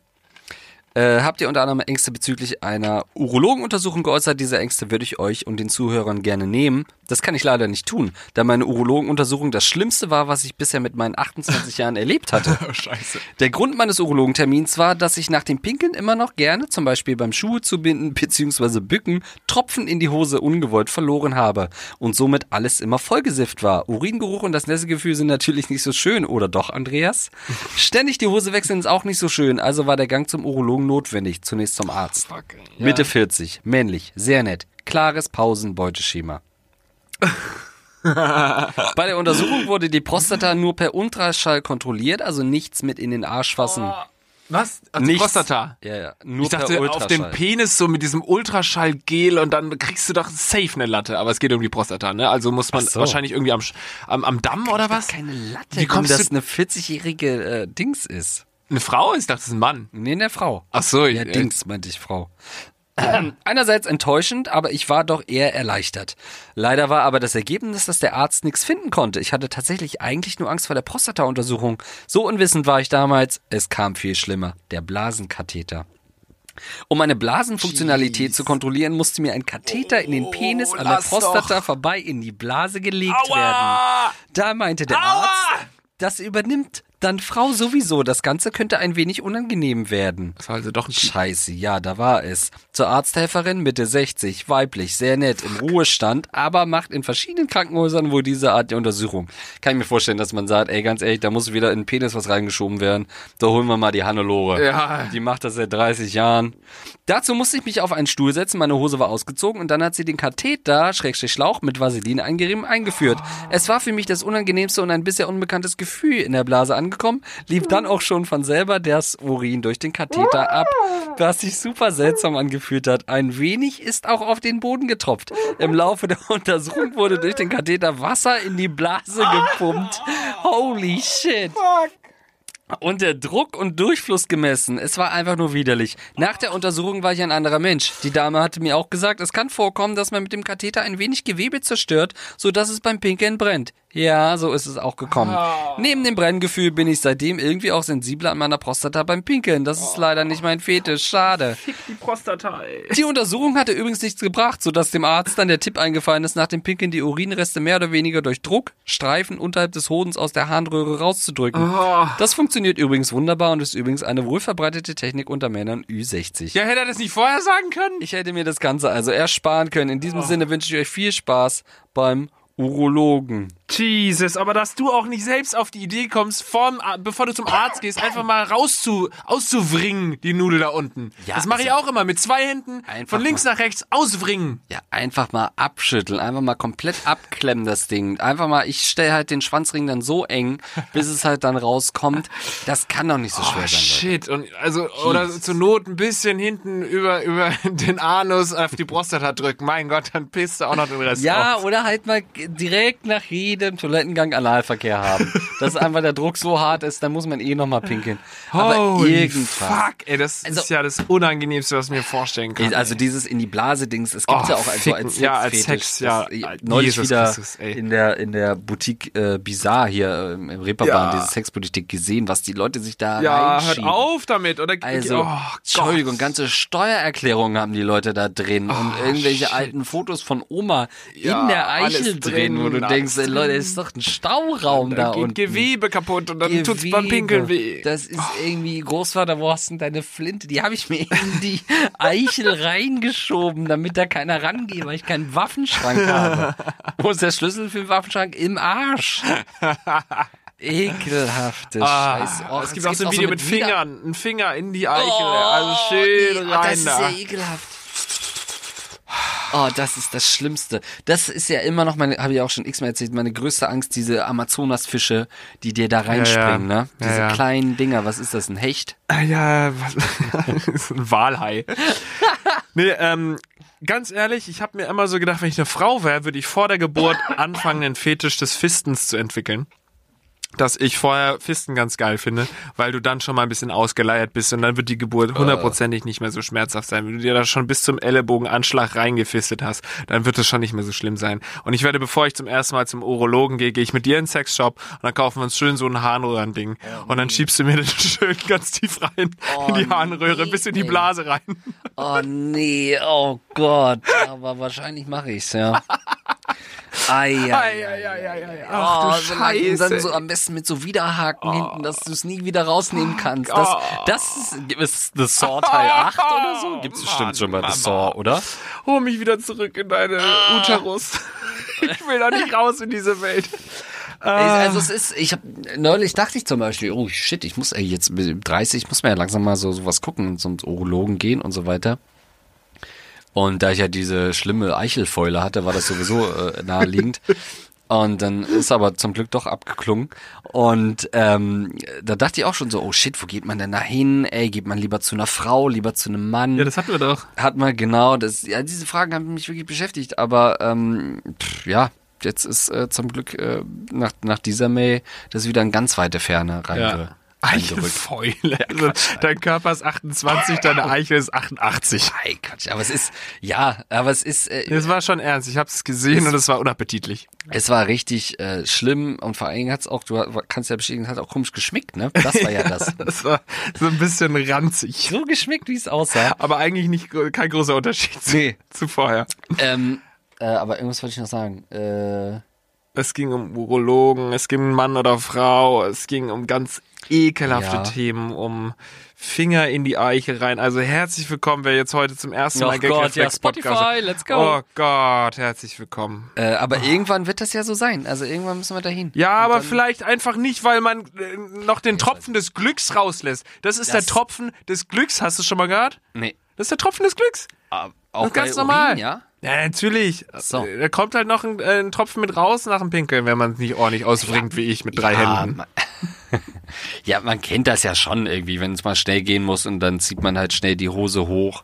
habt ihr unter anderem Ängste bezüglich einer Urologenuntersuchung geäußert. Diese Ängste würde ich euch und den Zuhörern gerne nehmen. Das kann ich leider nicht tun, da meine Urologenuntersuchung das Schlimmste war, was ich bisher mit meinen 28 Jahren erlebt hatte. Oh, scheiße. Der Grund meines Urologentermins war, dass ich nach dem Pinkeln immer noch gerne, zum Beispiel beim Schuhe zubinden bzw. bücken, Tropfen in die Hose ungewollt verloren habe und somit alles immer vollgesifft war. Uringeruch und das Nässegefühl sind natürlich nicht so schön, oder doch, Andreas? Ständig die Hose wechseln ist auch nicht so schön, also war der Gang zum Urologen notwendig. Zunächst zum Arzt. Fuck, ja. Mitte 40, männlich, sehr nett, klares Pausenbeuteschema. Bei der Untersuchung wurde die Prostata nur per Ultraschall kontrolliert, also nichts mit in den Arsch fassen. Oh, was? Also nichts. Prostata? Ja. Nur ich dachte, per Ultraschall. Auf den Penis so mit diesem Ultraschallgel und dann kriegst du doch safe eine Latte, aber es geht um die Prostata, ne? Also muss man wahrscheinlich irgendwie am Damm oder was? Keine Latte, wie kommst du, dass eine 40-jährige Dings ist? Eine Frau? Ich dachte, das ist ein Mann. Nee, eine Frau. Ach so. Ja, Dings meinte ich, Frau. Einerseits enttäuschend, aber ich war doch eher erleichtert. Leider war aber das Ergebnis, dass der Arzt nichts finden konnte. Ich hatte tatsächlich eigentlich nur Angst vor der Prostata-Untersuchung. So unwissend war ich damals. Es kam viel schlimmer. Der Blasenkatheter. Um meine Blasenfunktionalität zu kontrollieren, musste mir ein Katheter in den Penis an der Prostata vorbei in die Blase gelegt werden. Da meinte der Arzt, das übernimmt dann Frau sowieso. Das Ganze könnte ein wenig unangenehm werden. Das war also doch ein Scheiße, ja, da war es. Zur Arzthelferin, Mitte 60, weiblich, sehr nett, im Ruhestand, aber macht in verschiedenen Krankenhäusern wohl diese Art der Untersuchung. Kann ich mir vorstellen, dass man sagt, ey, ganz ehrlich, da muss wieder in den Penis was reingeschoben werden. Da holen wir mal die Hannelore. Ja. Die macht das seit 30 Jahren. Dazu musste ich mich auf einen Stuhl setzen, meine Hose war ausgezogen und dann hat sie den Katheter, Schlauch, mit Vaseline eingerieben, eingeführt. Es war für mich das unangenehmste und ein bisher unbekanntes Gefühl in der Blase angekommen, lief dann auch schon von selber das Urin durch den Katheter ab, was sich super seltsam angefühlt geführt hat. Ein wenig ist auch auf den Boden getropft. Im Laufe der Untersuchung wurde durch den Katheter Wasser in die Blase gepumpt. Holy shit. Fuck. Und der Druck und Durchfluss gemessen. Es war einfach nur widerlich. Nach der Untersuchung war ich ein anderer Mensch. Die Dame hatte mir auch gesagt, es kann vorkommen, dass man mit dem Katheter ein wenig Gewebe zerstört, sodass es beim Pinkeln brennt. Ja, so ist es auch gekommen. Neben dem Brenngefühl bin ich seitdem irgendwie auch sensibler an meiner Prostata beim Pinkeln. Das ist leider nicht mein Fetisch. Schade. Fick die Prostata, ey. Die Untersuchung hatte übrigens nichts gebracht, sodass dem Arzt dann der Tipp eingefallen ist, nach dem Pinkeln die Urinreste mehr oder weniger durch Druck, Streifen unterhalb des Hodens aus der Harnröhre rauszudrücken. Das funktioniert übrigens wunderbar und ist übrigens eine wohlverbreitete Technik unter Männern Ü60. Ja, hätte er das nicht vorher sagen können? Ich hätte mir das Ganze also ersparen können. In diesem Sinne wünsche ich euch viel Spaß beim Urologen. Jesus, aber dass du auch nicht selbst auf die Idee kommst, bevor du zum Arzt gehst, einfach mal auszuwringen, die Nudel da unten. Ja, das mache ich auch immer, mit zwei Händen, von links nach rechts auswringen. Ja, einfach mal abschütteln, einfach mal komplett abklemmen das Ding. Einfach mal, ich stelle halt den Schwanzring dann so eng, bis es halt dann rauskommt. Das kann doch nicht so schwer sein. Shit, und also, oder zur Not ein bisschen hinten über den Anus auf die Prostata drücken. Mein Gott, dann pisst du auch noch den Rest auf. Ja, oder halt mal direkt nach jedem Toilettengang Analverkehr haben. Dass einfach der Druck so hart ist, dann muss man nochmal pinkeln. Aber fuck, ey, das ist ja das Unangenehmste, was ich mir vorstellen kann. Also dieses in die Blase-Dings, es gibt ja auch so als Sex-Fetisch. Ja, neulich wieder Christus, in der Boutique Bizarre hier im Reeperbahn, diese Sexpolitik gesehen, was die Leute sich da reinschieben. Ja, hört auf damit. Oder also, Entschuldigung, ganze Steuererklärungen haben die Leute da drin und irgendwelche alten Fotos von Oma in der Eichel drin, wo du denkst, Leute, es ist doch ein Stauraum da unten. Gewebe kaputt und dann tut's beim Pinkeln weh. Das ist irgendwie, Großvater, wo hast denn deine Flinte? Die habe ich mir in die Eichel reingeschoben, damit da keiner rangeht, weil ich keinen Waffenschrank habe. Wo ist der Schlüssel für den Waffenschrank? Im Arsch. Ekelhafte Scheiße. Oh, es gibt auch so ein Video mit Fingern. Ein Finger in die Eichel. Also schön rein da. Das ist ja ekelhaft. Oh, das ist das Schlimmste. Das ist ja immer noch habe ich auch schon x-mal erzählt, meine größte Angst, diese Amazonasfische, die dir da reinspringen, ne? Diese kleinen Dinger, was ist das, ein Hecht? Ja, ein Walhai. Nee, ganz ehrlich, ich habe mir immer so gedacht, wenn ich eine Frau wäre, würde ich vor der Geburt anfangen, den Fetisch des Fistens zu entwickeln. Dass ich vorher Fisten ganz geil finde, weil du dann schon mal ein bisschen ausgeleiert bist und dann wird die Geburt hundertprozentig nicht mehr so schmerzhaft sein. Wenn du dir da schon bis zum Ellenbogenanschlag reingefistet hast, dann wird es schon nicht mehr so schlimm sein. Und ich werde, bevor ich zum ersten Mal zum Urologen gehe, gehe ich mit dir in den Sexshop und dann kaufen wir uns schön so ein Harnröhrending. Und dann schiebst du mir den schön ganz tief rein in die Harnröhre, bis in die Blase rein. Oh nee, oh Gott. Aber wahrscheinlich mache ich's, ja. Ei. Ach, du Scheiße. Dann so am besten mit so Widerhaken hinten, dass du es nie wieder rausnehmen kannst. Das ist The Saw Teil 8 oder so. Gibt's bestimmt schon mal The Saw, oder? Hol mich wieder zurück in deine Uterus. Ich will doch nicht raus in diese Welt. Also neulich dachte ich zum Beispiel, oh shit, ich muss jetzt mit 30, muss man ja langsam mal so was gucken und zum Urologen gehen und so weiter. Und da ich ja diese schlimme Eichelfäule hatte, war das sowieso naheliegend. Und dann ist aber zum Glück doch abgeklungen. Und da dachte ich auch schon so, oh shit, wo geht man denn da hin? Ey, geht man lieber zu einer Frau, lieber zu einem Mann? Ja, das hatten wir doch. Hat man, genau. Diese Fragen haben mich wirklich beschäftigt. Aber jetzt ist zum Glück nach dieser Mail das wieder in ganz weite Ferne reingerückt. Ja. Eichelfäule. Also, dein Körper ist 28, deine Eichel ist 88. Ei, Quatsch. Aber es ist... Es war schon ernst. Ich hab's gesehen und es war unappetitlich. Es war richtig schlimm und vor allen Dingen hat's auch, du kannst ja bestätigen, hat auch komisch geschmeckt, ne? Das war ja das. Das war so ein bisschen ranzig. So geschmeckt, wie es aussah. Aber eigentlich kein großer Unterschied zu vorher. Aber irgendwas wollte ich noch sagen. Es ging um Urologen, es ging um Mann oder Frau, es ging um ganz ekelhafte Themen, um Finger in die Eichel rein. Also herzlich willkommen, wer jetzt heute zum ersten Mal Gag Reflex Podcast. Spotify, let's go. Oh Gott, herzlich willkommen. Aber irgendwann wird das ja so sein. Also irgendwann müssen wir da hin. Ja, aber vielleicht einfach nicht, weil man noch den Tropfen des Glücks rauslässt. Das ist der Tropfen des Glücks. Hast du schon mal gehört? Nee. Das ist der Tropfen des Glücks. Auch ganz normal. Urin, ja? Ja, natürlich. So. Da kommt halt noch ein Tropfen mit raus nach dem Pinkeln, wenn man es nicht ordentlich ausbringt, wie ich mit drei Händen. Ja, man kennt das ja schon irgendwie, wenn es mal schnell gehen muss und dann zieht man halt schnell die Hose hoch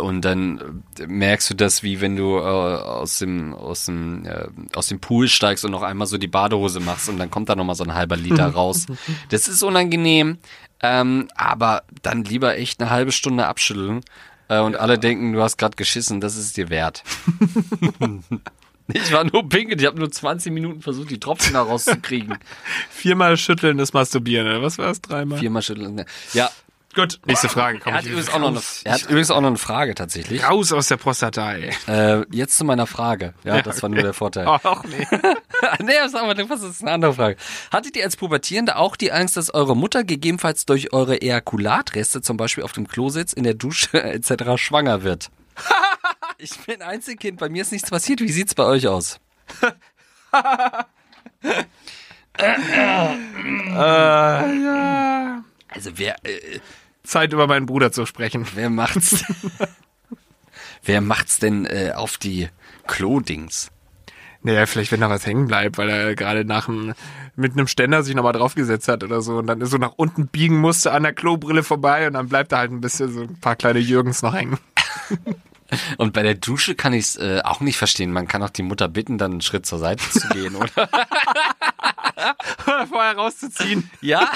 und dann merkst du das, wie wenn du aus dem Pool steigst und noch einmal so die Badehose machst und dann kommt da nochmal so ein halber Liter raus. Das ist unangenehm, aber dann lieber echt eine halbe Stunde abschütteln und alle denken, du hast gerade geschissen, das ist dir wert. Ich war nur pinkel, ich habe nur 20 Minuten versucht, die Tropfen da rauszukriegen. 4-mal schütteln ist Masturbieren, oder? Was war es? 3-mal? 4-mal schütteln, ja. Gut, nächste Frage. Komm, er hat übrigens auch noch eine Frage tatsächlich. Raus aus der Prostatei. Jetzt zu meiner Frage. Ja, das war nur der Vorteil. Ach nee. Das ist eine andere Frage. Hattet ihr als Pubertierende auch die Angst, dass eure Mutter gegebenenfalls durch eure Ejakulatreste, zum Beispiel auf dem Klositz, in der Dusche etc. schwanger wird? Ich bin Einzelkind, bei mir ist nichts passiert. Wie sieht's bei euch aus? Ja. Also wer... Zeit über meinen Bruder zu sprechen. Wer macht's denn auf die Klo-Dings? Naja, vielleicht wenn da was hängen bleibt, weil er gerade mit einem Ständer sich nochmal draufgesetzt hat oder so und dann so nach unten biegen musste an der Klobrille vorbei und dann bleibt da halt ein bisschen so ein paar kleine Jürgens noch hängen. Und bei der Dusche kann ich es auch nicht verstehen. Man kann auch die Mutter bitten, dann einen Schritt zur Seite zu gehen, oder? Oder vorher rauszuziehen. Ja.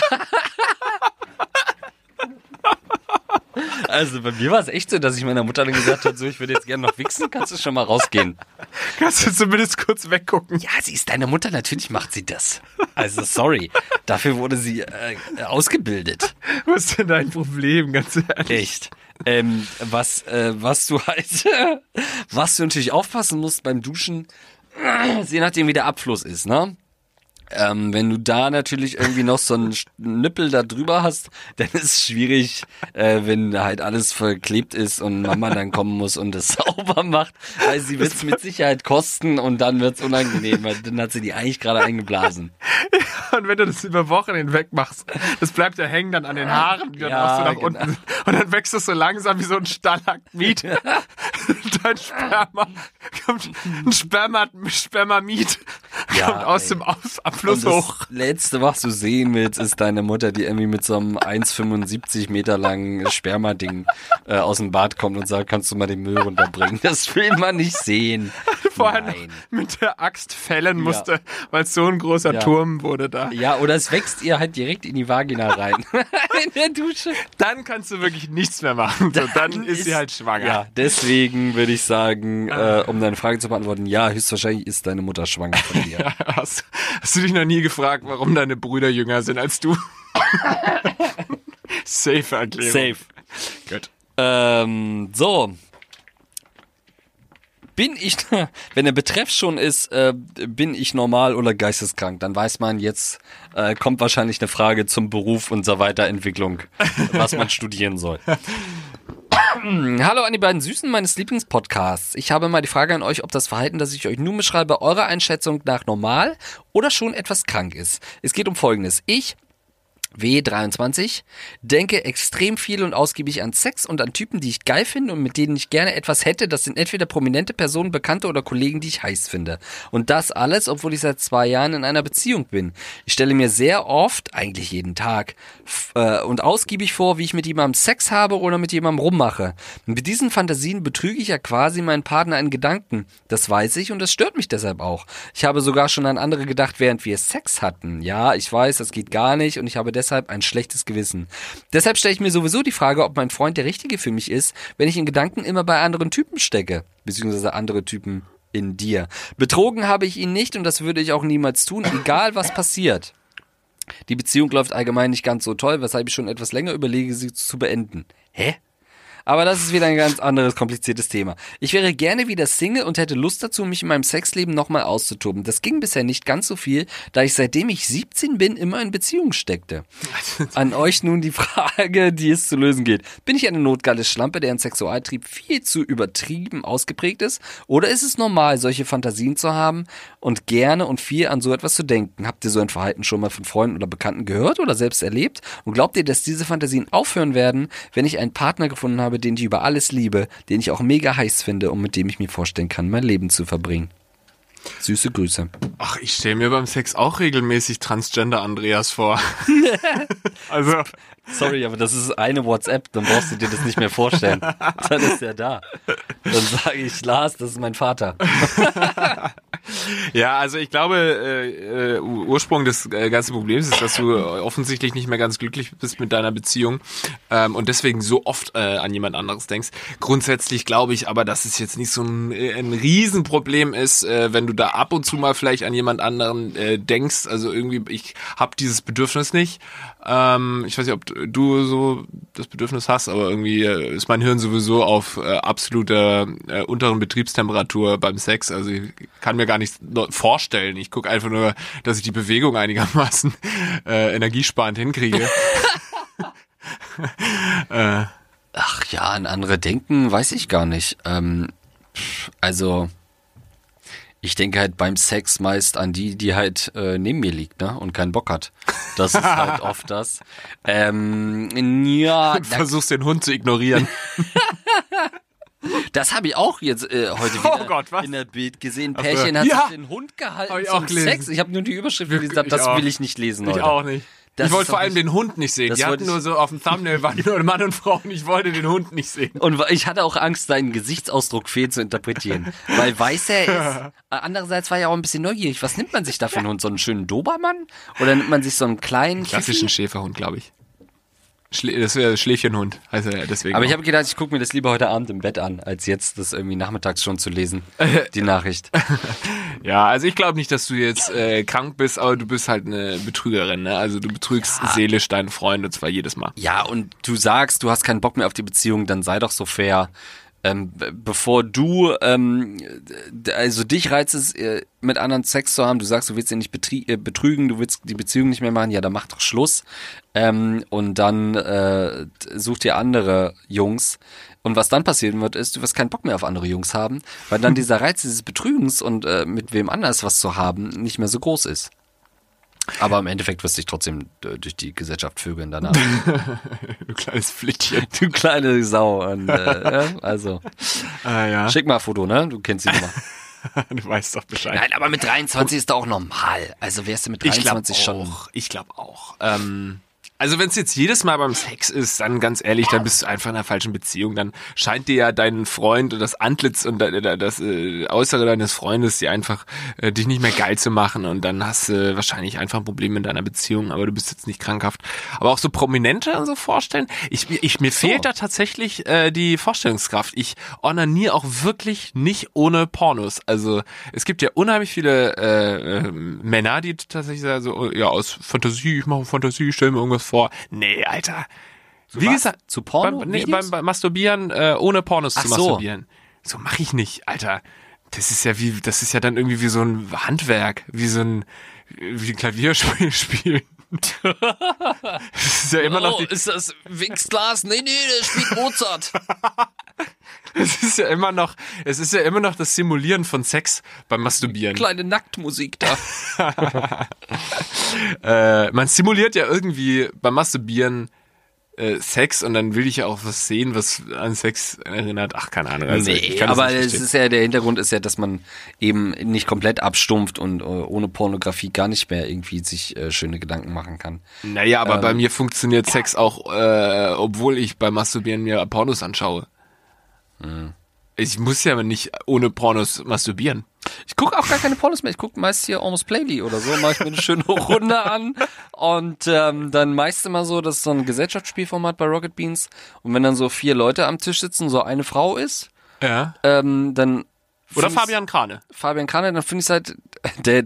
Also bei mir war es echt so, dass ich meiner Mutter dann gesagt habe, so, ich würde jetzt gerne noch wichsen, kannst du schon mal rausgehen? Kannst du zumindest kurz weggucken? Ja, sie ist deine Mutter, natürlich macht sie das. Also sorry, dafür wurde sie ausgebildet. Was ist denn dein Problem, ganz ehrlich? Echt. Was du natürlich aufpassen musst beim Duschen, je nachdem wie der Abfluss ist, ne? Wenn du da natürlich irgendwie noch so einen Nippel da drüber hast, dann ist es schwierig, wenn halt alles verklebt ist und Mama dann kommen muss und es sauber macht, weil sie wird es mit Sicherheit kosten und dann wird es unangenehm, weil dann hat sie die eigentlich gerade eingeblasen. Ja, und wenn du das über Wochen hinweg machst, das bleibt ja hängen dann an den Haaren, die dann machst du nach unten und dann wächst es so langsam wie so ein Stalagmit. Dein Sperma kommt, ein Spermamit kommt aus dem Ausabfluss. Und das Letzte, was du sehen willst, ist deine Mutter, die irgendwie mit so einem 1,75 Meter langen Spermading aus dem Bad kommt und sagt, kannst du mal den Müll runterbringen? Das will man nicht sehen. Vor allem mit der Axt fällen musste, weil es so ein großer Turm wurde da. Ja, oder es wächst ihr halt direkt in die Vagina rein. In der Dusche. Dann kannst du wirklich nichts mehr machen. Dann ist sie halt schwanger. Ja, deswegen würde ich sagen, um deine Frage zu beantworten, ja, höchstwahrscheinlich ist deine Mutter schwanger von dir. Ja, hast du dich noch nie gefragt, warum deine Brüder jünger sind als du? Safe Erklärung. Safe. Gut. So. Wenn der Betreff schon ist, bin ich normal oder geisteskrank, dann weiß man jetzt, kommt wahrscheinlich eine Frage zum Beruf und zur Weiterentwicklung, was man studieren soll. Hallo an die beiden Süßen meines Lieblingspodcasts. Ich habe mal die Frage an euch, ob das Verhalten, das ich euch nun beschreibe, eurer Einschätzung nach normal oder schon etwas krank ist. Es geht um Folgendes. Ich, W23, denke extrem viel und ausgiebig an Sex und an Typen, die ich geil finde und mit denen ich gerne etwas hätte. Das sind entweder prominente Personen, Bekannte oder Kollegen, die ich heiß finde. Und das alles, obwohl ich seit 2 Jahren in einer Beziehung bin. Ich stelle mir sehr oft, eigentlich jeden Tag, und ausgiebig vor, wie ich mit jemandem Sex habe oder mit jemandem rummache. Und mit diesen Fantasien betrüge ich ja quasi meinen Partner in Gedanken. Das weiß ich und das stört mich deshalb auch. Ich habe sogar schon an andere gedacht, während wir Sex hatten. Ja, ich weiß, das geht gar nicht und ich habe deshalb ein schlechtes Gewissen. Deshalb stelle ich mir sowieso die Frage, ob mein Freund der Richtige für mich ist, wenn ich in Gedanken immer bei anderen Typen stecke, beziehungsweise andere Typen in dir. Betrogen habe ich ihn nicht und das würde ich auch niemals tun, egal was passiert. Die Beziehung läuft allgemein nicht ganz so toll, weshalb ich schon etwas länger überlege, sie zu beenden. Hä? Aber das ist wieder ein ganz anderes, kompliziertes Thema. Ich wäre gerne wieder Single und hätte Lust dazu, mich in meinem Sexleben nochmal auszutoben. Das ging bisher nicht ganz so viel, da ich seitdem ich 17 bin, immer in Beziehung steckte. An euch nun die Frage, die es zu lösen geht. Bin ich eine notgeile Schlampe, deren Sexualtrieb viel zu übertrieben ausgeprägt ist? Oder ist es normal, solche Fantasien zu haben und gerne und viel an so etwas zu denken? Habt ihr so ein Verhalten schon mal von Freunden oder Bekannten gehört oder selbst erlebt? Und glaubt ihr, dass diese Fantasien aufhören werden, wenn ich einen Partner gefunden habe, den ich über alles liebe, den ich auch mega heiß finde und mit dem ich mir vorstellen kann, mein Leben zu verbringen? Süße Grüße. Ach, ich stelle mir beim Sex auch regelmäßig Transgender Andreas vor. Also. Sorry, aber das ist eine WhatsApp, dann brauchst du dir das nicht mehr vorstellen. Dann ist er da. Dann sage ich, Lars, das ist mein Vater. Ja, also ich glaube, Ursprung des ganzen Problems ist, dass du offensichtlich nicht mehr ganz glücklich bist mit deiner Beziehung und deswegen so oft an jemand anderes denkst. Grundsätzlich glaube ich aber, dass es jetzt nicht so ein Riesenproblem ist, wenn du da ab und zu mal vielleicht an jemand anderen denkst. Also irgendwie, ich habe dieses Bedürfnis nicht. Ich weiß nicht, ob du so das Bedürfnis hast, aber irgendwie ist mein Hirn sowieso auf absoluter unteren Betriebstemperatur beim Sex. Also ich kann mir gar nichts vorstellen. Ich gucke einfach nur, dass ich die Bewegung einigermaßen energiesparend hinkriege. Ach ja, an andere denken, weiß ich gar nicht. Also ich denke halt beim Sex meist an die, die halt neben mir liegt, ne, und keinen Bock hat. Das ist halt oft das. Ja, versuchst den Hund zu ignorieren. Das habe ich auch jetzt heute wieder in der Bild gesehen. Ein Pärchen hat sich den Hund gehalten zum Sex. Ich habe nur die Überschrift gelesen, das will ich nicht lesen heute. Ich auch nicht. Ich wollte vor allem den Hund nicht sehen. Die hatten nur so auf dem Thumbnail, waren nur Mann und Frau und ich wollte den Hund nicht sehen. Und ich hatte auch Angst, seinen Gesichtsausdruck fehl zu interpretieren. Weil weiß er ist. Andererseits war ich auch ein bisschen neugierig. Was nimmt man sich da für einen Hund? So einen schönen Dobermann? Oder nimmt man sich so einen kleinen... Klassischen Schäferhund, glaube ich. Das wäre Schläfchenhund, heißt er ja deswegen. Aber ich habe gedacht, ich gucke mir das lieber heute Abend im Bett an, als jetzt das irgendwie nachmittags schon zu lesen, die Nachricht. Ja, also ich glaube nicht, dass du jetzt krank bist, aber du bist halt eine Betrügerin, ne? Also du betrügst seelisch deinen Freund und zwar jedes Mal. Ja, und du sagst, du hast keinen Bock mehr auf die Beziehung, dann sei doch so fair. Bevor du, also dich reizt es, mit anderen Sex zu haben, du sagst, du willst ihn nicht betrügen, du willst die Beziehung nicht mehr machen, ja, dann mach doch Schluss. Und dann such dir andere Jungs. Und was dann passieren wird, ist, du wirst keinen Bock mehr auf andere Jungs haben, weil dann dieser Reiz dieses Betrügens und mit wem anders was zu haben nicht mehr so groß ist. Aber im Endeffekt wirst du dich trotzdem durch die Gesellschaft vögeln danach. Du kleines Flittchen. Du kleine Sau. Und, also, ja. Schick mal ein Foto, ne? Du kennst die Nummer. Du weißt doch Bescheid. Nein, aber mit 23 ist doch auch normal. Also wärst du mit 23 schon... Ich glaube auch. Also wenn es jetzt jedes Mal beim Sex ist, dann ganz ehrlich, dann bist du einfach in einer falschen Beziehung. Dann scheint dir ja dein Freund und das Antlitz und das Äußere deines Freundes dir einfach dich nicht mehr geil zu machen und dann hast du wahrscheinlich einfach ein Problem in deiner Beziehung, aber du bist jetzt nicht krankhaft. Aber auch so Prominente und so vorstellen, mir fehlt da tatsächlich die Vorstellungskraft. Ich onaniere auch wirklich nicht ohne Pornos. Also es gibt ja unheimlich viele Männer, die tatsächlich so aus Fantasie, ich mache Fantasie, stell mir irgendwas vor. Nee, Alter. Wie gesagt, zu Porno? Beim Masturbieren, ohne Pornos zu masturbieren. So mache ich nicht, Alter. Das ist ja dann irgendwie wie so ein Handwerk, wie ein Klavierspiel spielen. Das ist ja immer noch ist das Winksglas? Nee, der spielt Mozart. Es ist ja immer noch das Simulieren von Sex beim Masturbieren. Kleine Nacktmusik da. Man simuliert ja irgendwie beim Masturbieren Sex und dann will ich ja auch was sehen, was an Sex erinnert. Ach, keine Ahnung. Also nee, aber es ist ja, der Hintergrund ist ja, dass man eben nicht komplett abstumpft und ohne Pornografie gar nicht mehr irgendwie sich schöne Gedanken machen kann. Naja, aber bei mir funktioniert Sex auch, obwohl ich beim Masturbieren mir Pornos anschaue. Mhm. Ich muss ja aber nicht ohne Pornos masturbieren. Ich gucke auch gar keine Pornos mehr. Ich gucke meist hier Almost Plainly oder so. Mache ich mir eine schöne Runde an. Und dann meist immer so, das ist so ein Gesellschaftsspielformat bei Rocket Beans. Und wenn dann so 4 Leute am Tisch sitzen, so eine Frau ist, dann... Oder Fabian Krane, dann finde ich es halt,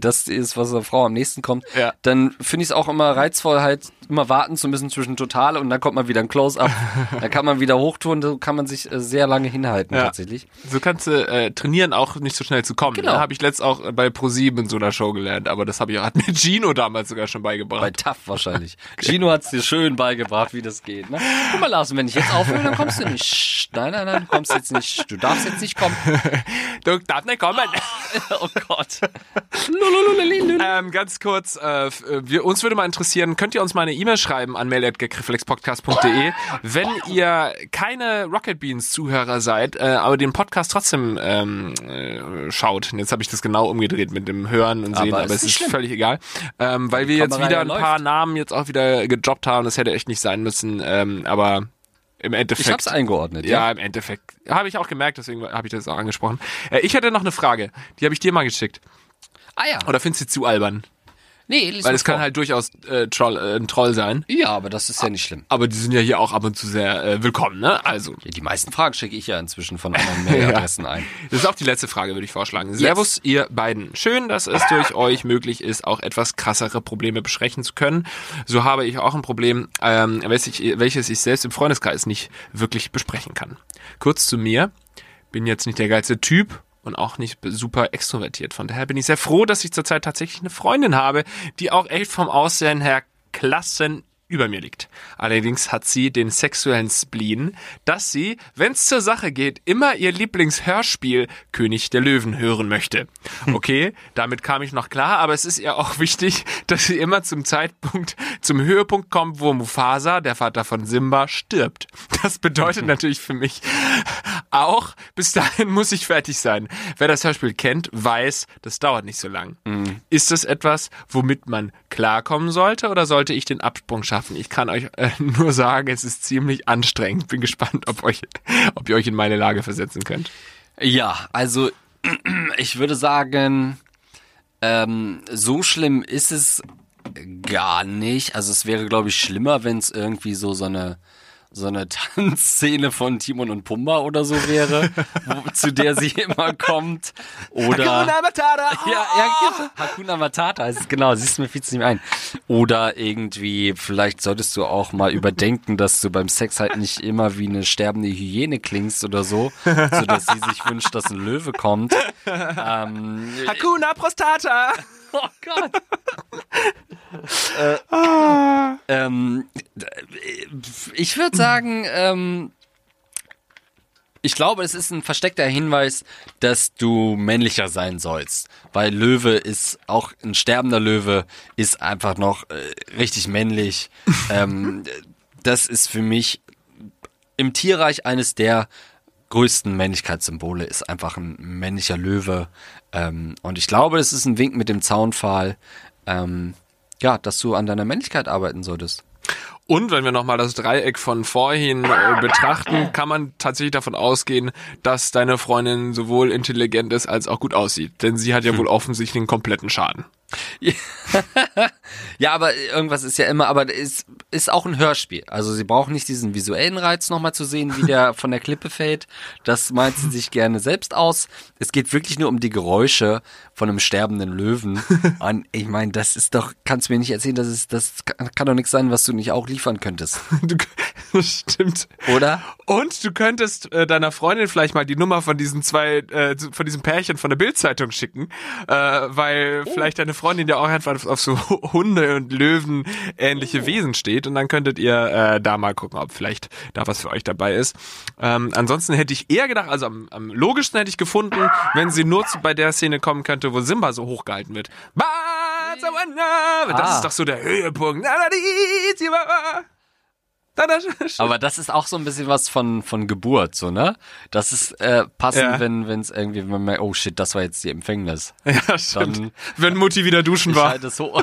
das ist, was der Frau am nächsten kommt, dann finde ich es auch immer reizvoll, halt immer warten zu müssen zwischen Totale und dann kommt man wieder ein Close-Up. Dann kann man wieder hochtun, so kann man sich sehr lange hinhalten tatsächlich. So kannst du trainieren, auch nicht so schnell zu kommen. Genau. Habe ich letztens auch bei ProSieben in so einer Show gelernt, aber das hat mir Gino damals sogar schon beigebracht. Bei TAF wahrscheinlich. Okay. Gino hat es dir schön beigebracht, wie das geht. Ne? Guck mal, Lars, wenn ich jetzt aufhöre, dann kommst du nicht. Nein, du kommst jetzt nicht. Du darfst jetzt nicht kommen. Ich darf nicht kommen. Oh Gott. Ganz kurz, uns würde mal interessieren, könnt ihr uns mal eine eine E-Mail schreiben an mail@gagreflexpodcast.de. Wenn ihr keine Rocket Beans Zuhörer seid, aber den Podcast trotzdem schaut. Und jetzt habe ich das genau umgedreht mit dem Hören und Sehen, aber es ist völlig egal. Weil wir jetzt wieder ein paar Namen jetzt auch wieder gejobbt haben. Das hätte echt nicht sein müssen. Aber im Endeffekt... Ich hab's eingeordnet. Ja, im Endeffekt. Habe ich auch gemerkt, deswegen habe ich das auch angesprochen. Ich hätte noch eine Frage. Die habe ich dir mal geschickt. Ah ja. Oder findest du sie zu albern? Nee, lies weil es kann halt durchaus ein Troll sein. Ja, aber das ist ja nicht schlimm. Aber die sind ja hier auch ab und zu sehr willkommen, ne? Also ja, die meisten Fragen schicke ich ja inzwischen von anderen Mailadressen ein. Das ist auch die letzte Frage, würde ich vorschlagen. Jetzt. Servus, ihr beiden. Schön, dass es durch euch möglich ist, auch etwas krassere Probleme besprechen zu können. So habe ich auch ein Problem, welches ich selbst im Freundeskreis nicht wirklich besprechen kann. Kurz zu mir. Bin jetzt nicht der geilste Typ. Und auch nicht super extrovertiert. Von daher bin ich sehr froh, dass ich zurzeit tatsächlich eine Freundin habe, die auch echt vom Aussehen her klassen über mir liegt. Allerdings hat sie den sexuellen Spleen, dass sie, wenn es zur Sache geht, immer ihr Lieblingshörspiel König der Löwen hören möchte. Okay, damit kam ich noch klar, aber es ist ihr auch wichtig, dass sie immer zum Höhepunkt kommt, wo Mufasa, der Vater von Simba, stirbt. Das bedeutet natürlich für mich auch, bis dahin muss ich fertig sein. Wer das Hörspiel kennt, weiß, das dauert nicht so lang. Ist das etwas, womit man klarkommen sollte oder sollte ich den Absprung schaffen? Ich kann euch nur sagen, es ist ziemlich anstrengend. Bin gespannt, ob ihr euch in meine Lage versetzen könnt. Ja, also ich würde sagen, so schlimm ist es gar nicht. Also es wäre, glaube ich, schlimmer, wenn es irgendwie so eine Tanzszene von Timon und Pumba oder so wäre, zu der sie immer kommt. Oder Hakuna Matata! Oh! Ja, Hakuna Matata ist es genau, siehst du, mir fiel es nicht ein. Oder irgendwie, vielleicht solltest du auch mal überdenken, dass du beim Sex halt nicht immer wie eine sterbende Hyäne klingst oder so, sodass sie sich wünscht, dass ein Löwe kommt. Hakuna Prostata! Oh Gott. Ich würde sagen, ich glaube, es ist ein versteckter Hinweis, dass du männlicher sein sollst. Weil Löwe ist, auch ein sterbender Löwe, ist einfach noch richtig männlich. Das ist für mich im Tierreich eines der größten Männlichkeitssymbole, ist einfach ein männlicher Löwe. Und ich glaube, das ist ein Wink mit dem Zaunpfahl, ja, dass du an deiner Männlichkeit arbeiten solltest. Und wenn wir nochmal das Dreieck von vorhin betrachten, kann man tatsächlich davon ausgehen, dass deine Freundin sowohl intelligent ist, als auch gut aussieht. Denn sie hat ja wohl offensichtlich einen kompletten Schaden. Ja, aber irgendwas ist ja immer, aber es ist auch ein Hörspiel. Also sie braucht nicht diesen visuellen Reiz nochmal zu sehen, wie der von der Klippe fällt. Das malt sie sich gerne selbst aus. Es geht wirklich nur um die Geräusche von einem sterbenden Löwen. Und ich meine, das ist doch, kannst du mir nicht erzählen, das kann doch nichts sein, was du nicht auch liefern könntest. Stimmt. Oder? Und du könntest deiner Freundin vielleicht mal die Nummer von von diesem Pärchen von der Bild-Zeitung schicken, weil vielleicht deine Freundin ja auch einfach auf so Hunde und Löwen ähnliche Wesen steht und dann könntet ihr da mal gucken, ob vielleicht da was für euch dabei ist. Ansonsten hätte ich eher gedacht, also am logischsten hätte ich gefunden, wenn sie nur bei der Szene kommen könnte, wo Simba so hochgehalten wird. Das ist doch so der Höhepunkt. Aber das ist auch so ein bisschen was von Geburt, so, ne? Das ist passend, ja. Wenn es irgendwie, wenn man merkt, oh shit, das war jetzt die Empfängnis. Ja, stimmt. Dann, wenn Mutti wieder duschen war. Halt das so.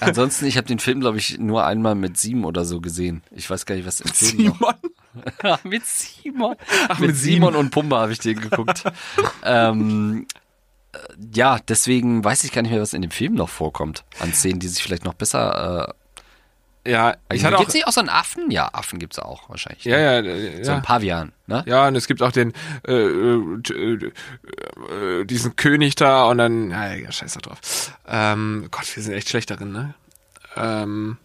Ansonsten, ich habe den Film, glaube ich, nur einmal mit 7 oder so gesehen. Ich weiß gar nicht, was im Film noch. Mit Simon? Ach, mit Simon und Pumba habe ich den geguckt. Ja, deswegen weiß ich gar nicht mehr, was in dem Film noch vorkommt. An Szenen, die sich vielleicht noch besser... Ja, ich hatte auch... Gibt's nicht auch so einen Affen? Ja, Affen gibt's auch wahrscheinlich. Ne? Ja. So ein Pavian, ne? Ja, und es gibt auch den, diesen König da und dann, ja, scheiß da drauf. Gott, wir sind echt schlecht darin, ne?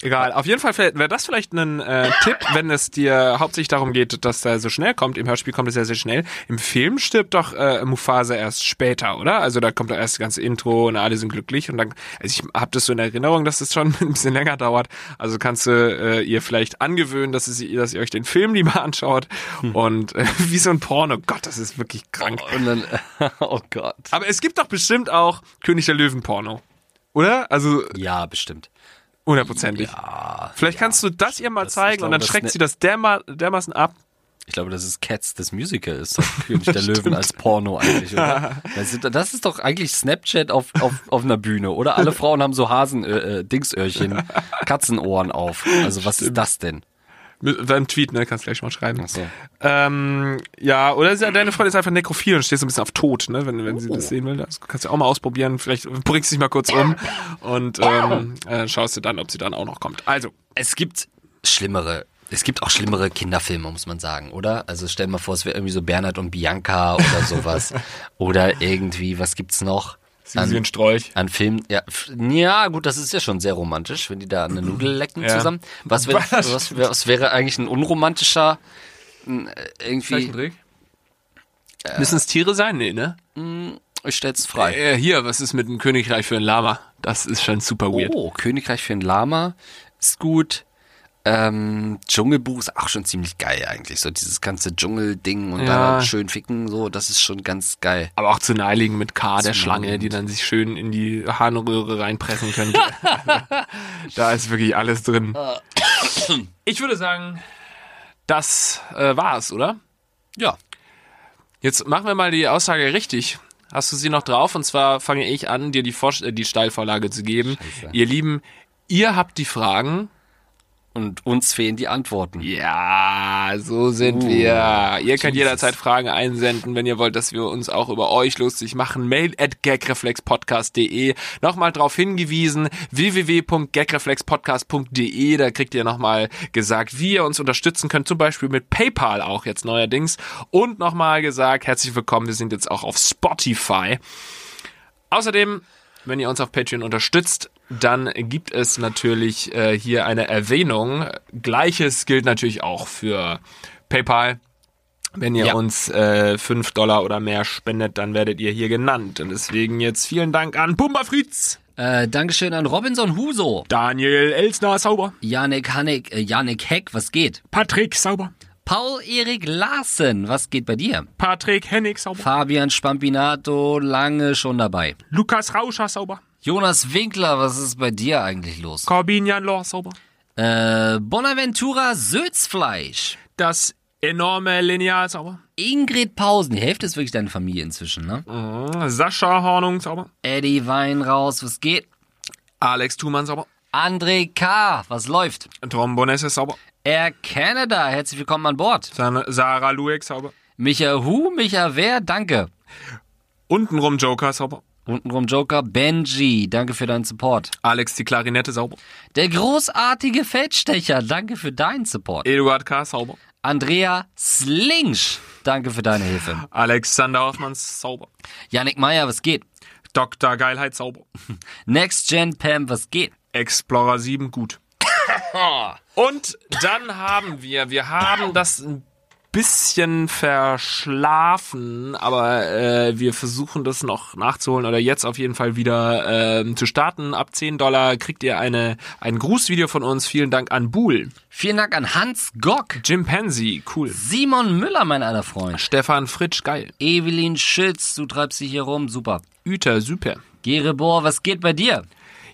Egal, auf jeden Fall wäre das vielleicht ein Tipp, wenn es dir hauptsächlich darum geht, dass er so schnell kommt. Im Hörspiel kommt es ja sehr schnell. Im Film stirbt doch Mufasa erst später, oder? Also da kommt doch erst das ganze Intro und alle sind glücklich. Und dann, also ich habe das so in Erinnerung, dass es schon ein bisschen länger dauert. Also kannst du ihr vielleicht angewöhnen, dass ihr euch den Film lieber anschaut. Und wie so ein Porno. Gott, das ist wirklich krank. Oh Gott. Aber es gibt doch bestimmt auch König der Löwen Porno. Oder? Also ja, bestimmt. Hundertprozentig. Ja, vielleicht kannst du das ihr mal zeigen und dann schreckt sie das dermaßen ab. Ich glaube, das ist Cats, das Musical ist. König der Löwen als Porno eigentlich, oder? Das ist doch eigentlich Snapchat auf einer Bühne, oder? Alle Frauen haben so Hasen-Dingsöhrchen, Katzenohren auf. Also was ist das denn? Mit deinem Tweet, ne? Kannst gleich mal schreiben. Ach so. Ja, oder deine Freundin ist einfach nekrophil und steht so ein bisschen auf tot, ne? Wenn sie das sehen will. Das kannst du auch mal ausprobieren. Vielleicht bringst du dich mal kurz um und schaust du dann, ob sie dann auch noch kommt. Also. Es gibt auch schlimmere Kinderfilme, muss man sagen, oder? Also stell dir mal vor, es wäre irgendwie so Bernhard und Bianca oder sowas. Oder irgendwie, was gibt's noch? Sisi und Strolch. An Filmen, ja, gut, das ist ja schon sehr romantisch, wenn die da eine Nudel lecken zusammen. Was wäre eigentlich ein unromantischer, irgendwie... Müssen es Tiere sein? Nee, ne? Ich stell's frei. Hier, was ist mit dem Königreich für ein Lama? Das ist schon super weird. Oh, Königreich für ein Lama ist gut. Dschungelbuch ist auch schon ziemlich geil eigentlich, so dieses ganze Dschungelding und dann schön ficken, so, das ist schon ganz geil. Aber auch zu Neiligen mit K, der Schlange, die dann sich schön in die Harnröhre reinpressen könnte. Da ist wirklich alles drin. Ich würde sagen, das war's, oder? Ja. Jetzt machen wir mal die Aussage richtig. Hast du sie noch drauf? Und zwar fange ich an, dir die Steilvorlage zu geben. Scheiße. Ihr Lieben, ihr habt die Fragen... Und uns fehlen die Antworten. Ja, so sind wir. Ihr könnt jederzeit Fragen einsenden, wenn ihr wollt, dass wir uns auch über euch lustig machen. mail@gagreflexpodcast.de. Nochmal darauf hingewiesen, www.gagreflexpodcast.de. Da kriegt ihr nochmal gesagt, wie ihr uns unterstützen könnt. Zum Beispiel mit PayPal auch jetzt neuerdings. Und nochmal gesagt, herzlich willkommen, wir sind jetzt auch auf Spotify. Außerdem, wenn ihr uns auf Patreon unterstützt, dann gibt es natürlich hier eine Erwähnung. Gleiches gilt natürlich auch für PayPal. Wenn ihr uns $5 oder mehr spendet, dann werdet ihr hier genannt. Und deswegen jetzt vielen Dank an Pumba Fritz. Dankeschön an Robinson Huso. Daniel Elsner Sauber. Janik Heck, was geht? Patrick Sauber. Paul-Erik Larsen, was geht bei dir? Patrick Hennig Sauber. Fabian Spampinato, lange schon dabei. Lukas Rauscher Sauber. Jonas Winkler, was ist bei dir eigentlich los? Corbinian Lohr, sauber. Bonaventura Sötzfleisch. Das enorme Lineal, sauber. Ingrid Pausen, die Hälfte ist wirklich deine Familie inzwischen, ne? Sascha Hornung, sauber. Eddie Weinraus, was geht? Alex Thumann, sauber. André K., was läuft? Trombonesse, sauber. Air Canada, herzlich willkommen an Bord. Sarah Lueck, sauber. Micha Hu, Micha Wer, danke. Untenrum Joker, sauber. Untenrum Joker, Benji, danke für deinen Support. Alex, die Klarinette, sauber. Der großartige Feldstecher, danke für deinen Support. Eduard K., sauber. Andreas Lingsch, danke für deine Hilfe. Alexander Hoffmann, sauber. Yannick Meyer, was geht? Dr. Geilheit, sauber. Next Gen Pam, was geht? Explorer 7, gut. Und dann haben wir haben das bisschen verschlafen, aber wir versuchen das noch nachzuholen oder jetzt auf jeden Fall wieder zu starten. Ab $10 kriegt ihr ein Grußvideo von uns. Vielen Dank an Buhl. Vielen Dank an Hans Gock. Jim Pansy, cool. Simon Müller, mein alter Freund. Stefan Fritsch, geil. Evelyn Schütz, du treibst dich hier rum, super. Üter, super. Gerebor, was geht bei dir?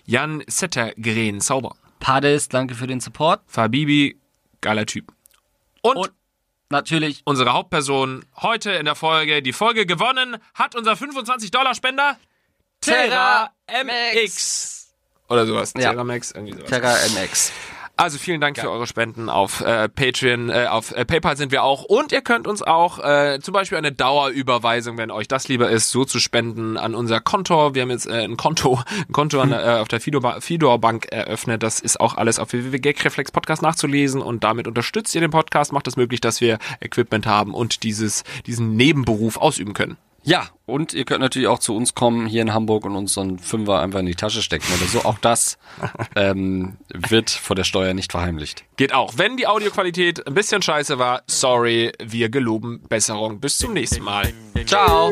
Jan Settergren, sauber. Paddes, danke für den Support. Fabibi, geiler Typ. Und natürlich unsere Hauptperson heute in der Folge. Die Folge gewonnen hat unser $25-Spender Terra MX. Oder sowas. Ja. Terra MX, irgendwie sowas. Terra MX. Also vielen Dank für eure Spenden auf Patreon, auf PayPal sind wir auch. Und ihr könnt uns auch zum Beispiel eine Dauerüberweisung, wenn euch das lieber ist, so zu spenden an unser Konto. Wir haben jetzt ein Konto auf der Fidor-Bank eröffnet. Das ist auch alles auf www.gagreflex-podcast nachzulesen. Und damit unterstützt ihr den Podcast, macht es möglich, dass wir Equipment haben und diesen Nebenberuf ausüben können. Ja, und ihr könnt natürlich auch zu uns kommen hier in Hamburg und uns so einen $5 einfach in die Tasche stecken oder so. Auch das wird vor der Steuer nicht verheimlicht. Geht auch. Wenn die Audioqualität ein bisschen scheiße war, sorry, wir geloben Besserung. Bis zum nächsten Mal. Ciao.